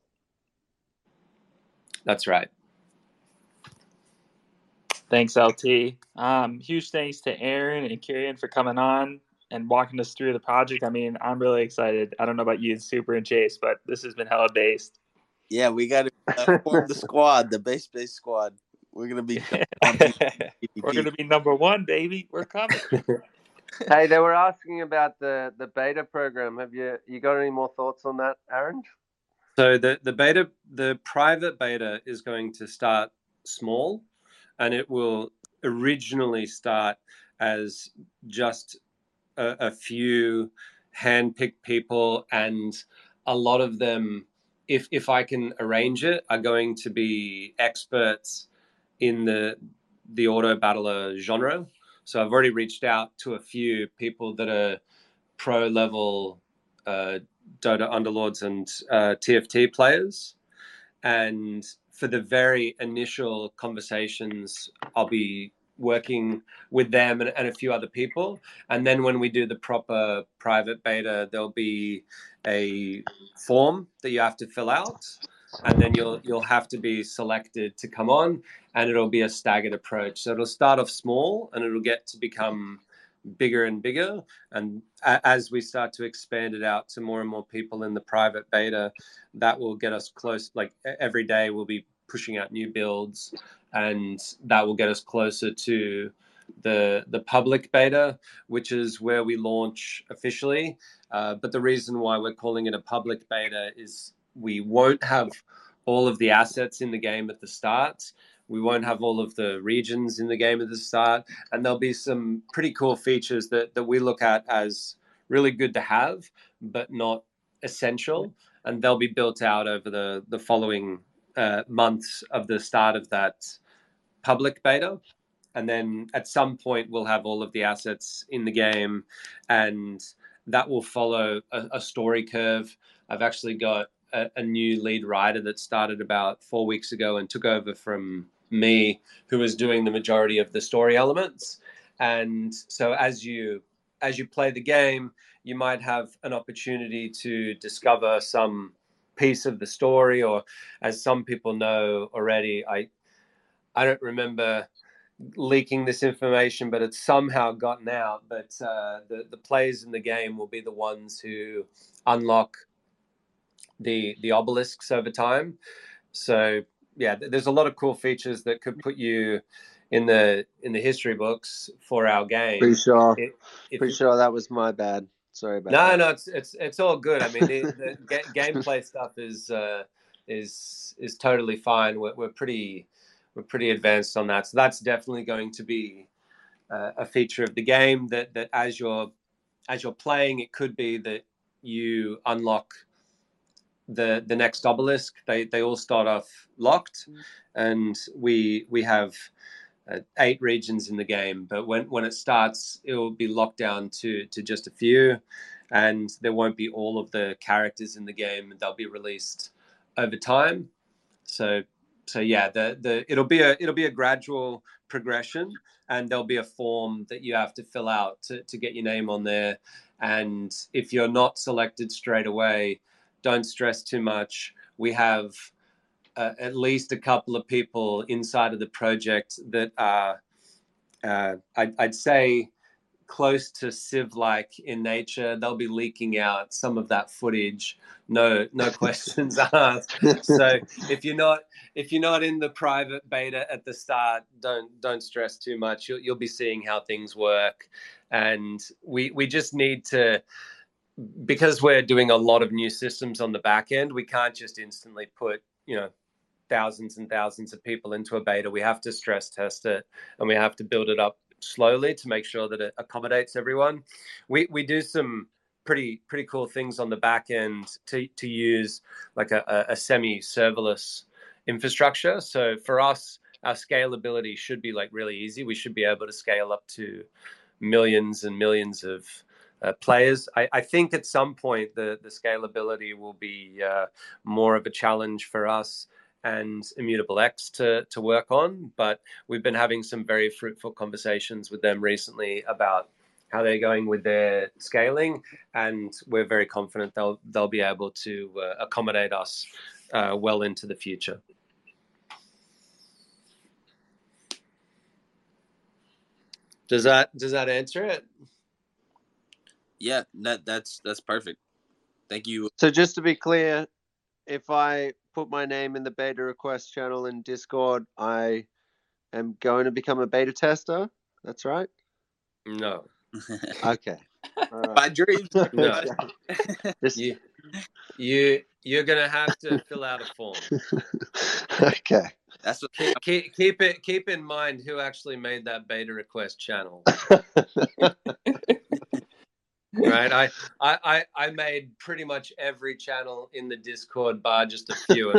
That's right. Thanks, LT. Huge thanks to Aaron and Kieran for coming on and walking us through the project. I mean, I'm really excited. I don't know about you and Super and Chase, but this has been hella based. Yeah, we got to form the squad, the base squad. We're going to be We're going to be number one, baby. We're coming. Hey, they were asking about the beta program. Have you got any more thoughts on that, Aaron? So the private beta is going to start small, and it will originally start as just a few hand-picked people, and a lot of them, if I can arrange it, are going to be experts in the auto battler genre. So I've already reached out to a few people that are pro-level Dota Underlords and TFT players. And for the very initial conversations, I'll be working with them and a few other people. And then when we do the proper private beta, there'll be a form that you have to fill out, and then you'll have to be selected to come on, and it'll be a staggered approach. So it'll start off small and it'll get to become bigger and bigger. And as we start to expand it out to more and more people in the private beta, that will get us close. Like every day we'll be pushing out new builds, and that will get us closer to the public beta, which is where we launch officially. But the reason why we're calling it a public beta is we won't have all of the assets in the game at the start. We won't have all of the regions in the game at the start. And there'll be some pretty cool features that we look at as really good to have, but not essential. And they'll be built out over the following months of the start of that public beta. And then at some point, we'll have all of the assets in the game. And that will follow a story curve. I've actually got a new lead writer that started about 4 weeks ago and took over from me, who was doing the majority of the story elements. And so as you play the game, you might have an opportunity to discover some piece of the story, or as some people know already, I don't remember leaking this information, but it's somehow gotten out. But the players in the game will be the ones who unlock the obelisks over time. So yeah, there's a lot of cool features that could put you in the history books for our game. Pretty sure that was my bad. Sorry about that. No, it's all good. I mean, the gameplay stuff is totally fine. We're pretty advanced on that. So that's definitely going to be a feature of the game that as you're playing, it could be that you unlock the next obelisk. They all start off locked, and we have 8 regions in the game, but when it starts, it will be locked down to just a few, and there won't be all of the characters in the game. They'll be released over time. So yeah, it'll be a gradual progression, and there'll be a form that you have to fill out to get your name on there. And if you're not selected straight away, don't stress too much. We have at least a couple of people inside of the project that are, I'd say, close to SIV-like in nature. They'll be leaking out some of that footage. No questions asked. So if you're not in the private beta at the start, don't stress too much. You'll be seeing how things work, and we just need to. Because we're doing a lot of new systems on the back end, we can't just instantly put, thousands and thousands of people into a beta. We have to stress test it, and we have to build it up slowly to make sure that it accommodates everyone. We do some pretty cool things on the back end to use like a semi-serverless infrastructure. So for us, our scalability should be like really easy. We should be able to scale up to millions and millions of players. I think at some point the scalability will be more of a challenge for us and Immutable X to work on, but we've been having some very fruitful conversations with them recently about how they're going with their scaling, and we're very confident they'll be able to accommodate us well into the future. Does that answer it? Yeah, that's perfect. Thank you. So just to be clear, if I put my name in the beta request channel in Discord, I am going to become a beta tester. That's right. No. Okay. All right. My dreams. No. You're gonna have to fill out a form. Okay. That's what keep in mind who actually made that beta request channel. Right, I made pretty much every channel in the Discord bar just a few.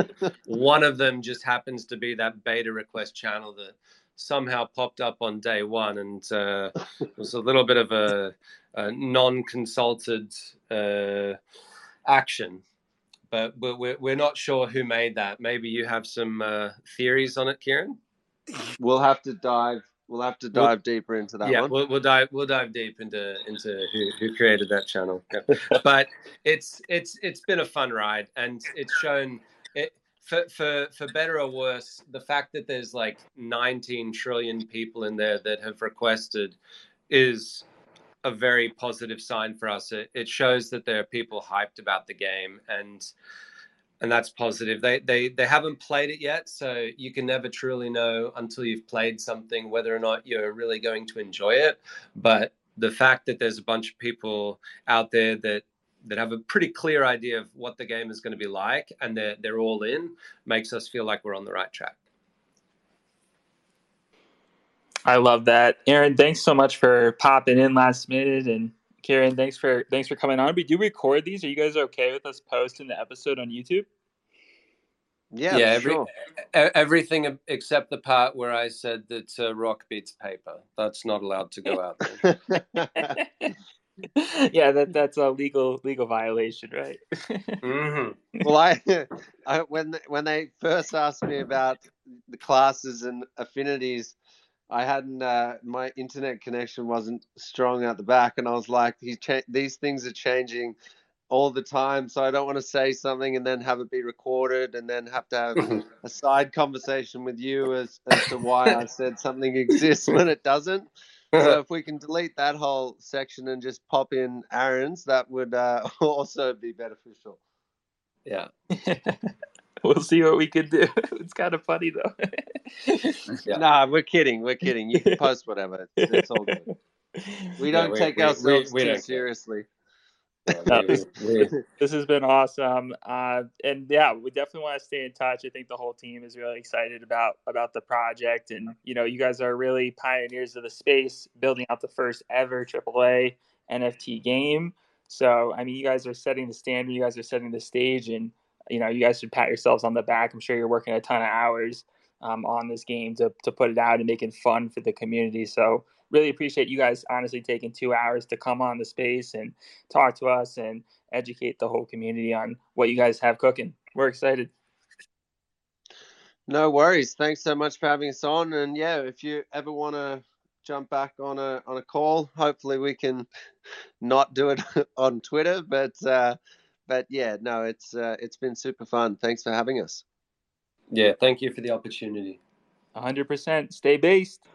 One of them just happens to be that beta request channel that somehow popped up on day one, and it was a little bit of a non-consulted action. But we're not sure who made that. Maybe you have some theories on it, Kieran? We'll have to dive We'll have to dive deeper into that one. We'll dive deep into who created that channel. Yeah. But it's been a fun ride, and it's shown for better or worse, the fact that there's like 19 trillion people in there that have requested is a very positive sign for us. It shows that there are people hyped about the game, and that's positive. They haven't played it yet, so you can never truly know until you've played something whether or not you're really going to enjoy it. But the fact that there's a bunch of people out there that have a pretty clear idea of what the game is going to be like, and they're all in, makes us feel like we're on the right track. I love that. Aaron, thanks so much for popping in last minute, and Karen, thanks for coming on. We do record these. Are you guys okay with us posting the episode on YouTube? Yeah, sure. Everything except the part where I said that rock beats paper. That's not allowed to go out there. Yeah, that's a legal violation, right? Mm-hmm. Well, I when they first asked me about the classes and affinities, I hadn't, my internet connection wasn't strong at the back, and I was like, these things are changing all the time, so I don't want to say something and then have it be recorded and then have to have a side conversation with you as to why I said something exists when it doesn't. So if we can delete that whole section and just pop in Aaron's, that would also be beneficial. Yeah. We'll see what we can do. It's kind of funny, though. Yeah. Nah, we're kidding. You can post whatever. It's all good. We don't take ourselves too seriously. This has been awesome. And, yeah, we definitely want to stay in touch. I think the whole team is really excited about the project. And, you know, you guys are really pioneers of the space, building out the first ever AAA NFT game. So, I mean, you guys are setting the standard. You guys are setting the stage, and you know, you guys should pat yourselves on the back. I'm sure you're working a ton of hours on this game to put it out and make it fun for the community. So really appreciate you guys honestly taking 2 hours to come on the space and talk to us and educate the whole community on what you guys have cooking. We're excited. No worries. Thanks so much for having us on. And yeah, if you ever want to jump back on a call, hopefully we can not do it on Twitter, but yeah, no, it's been super fun. Thanks for having us. Yeah, thank you for the opportunity. 100%. Stay based.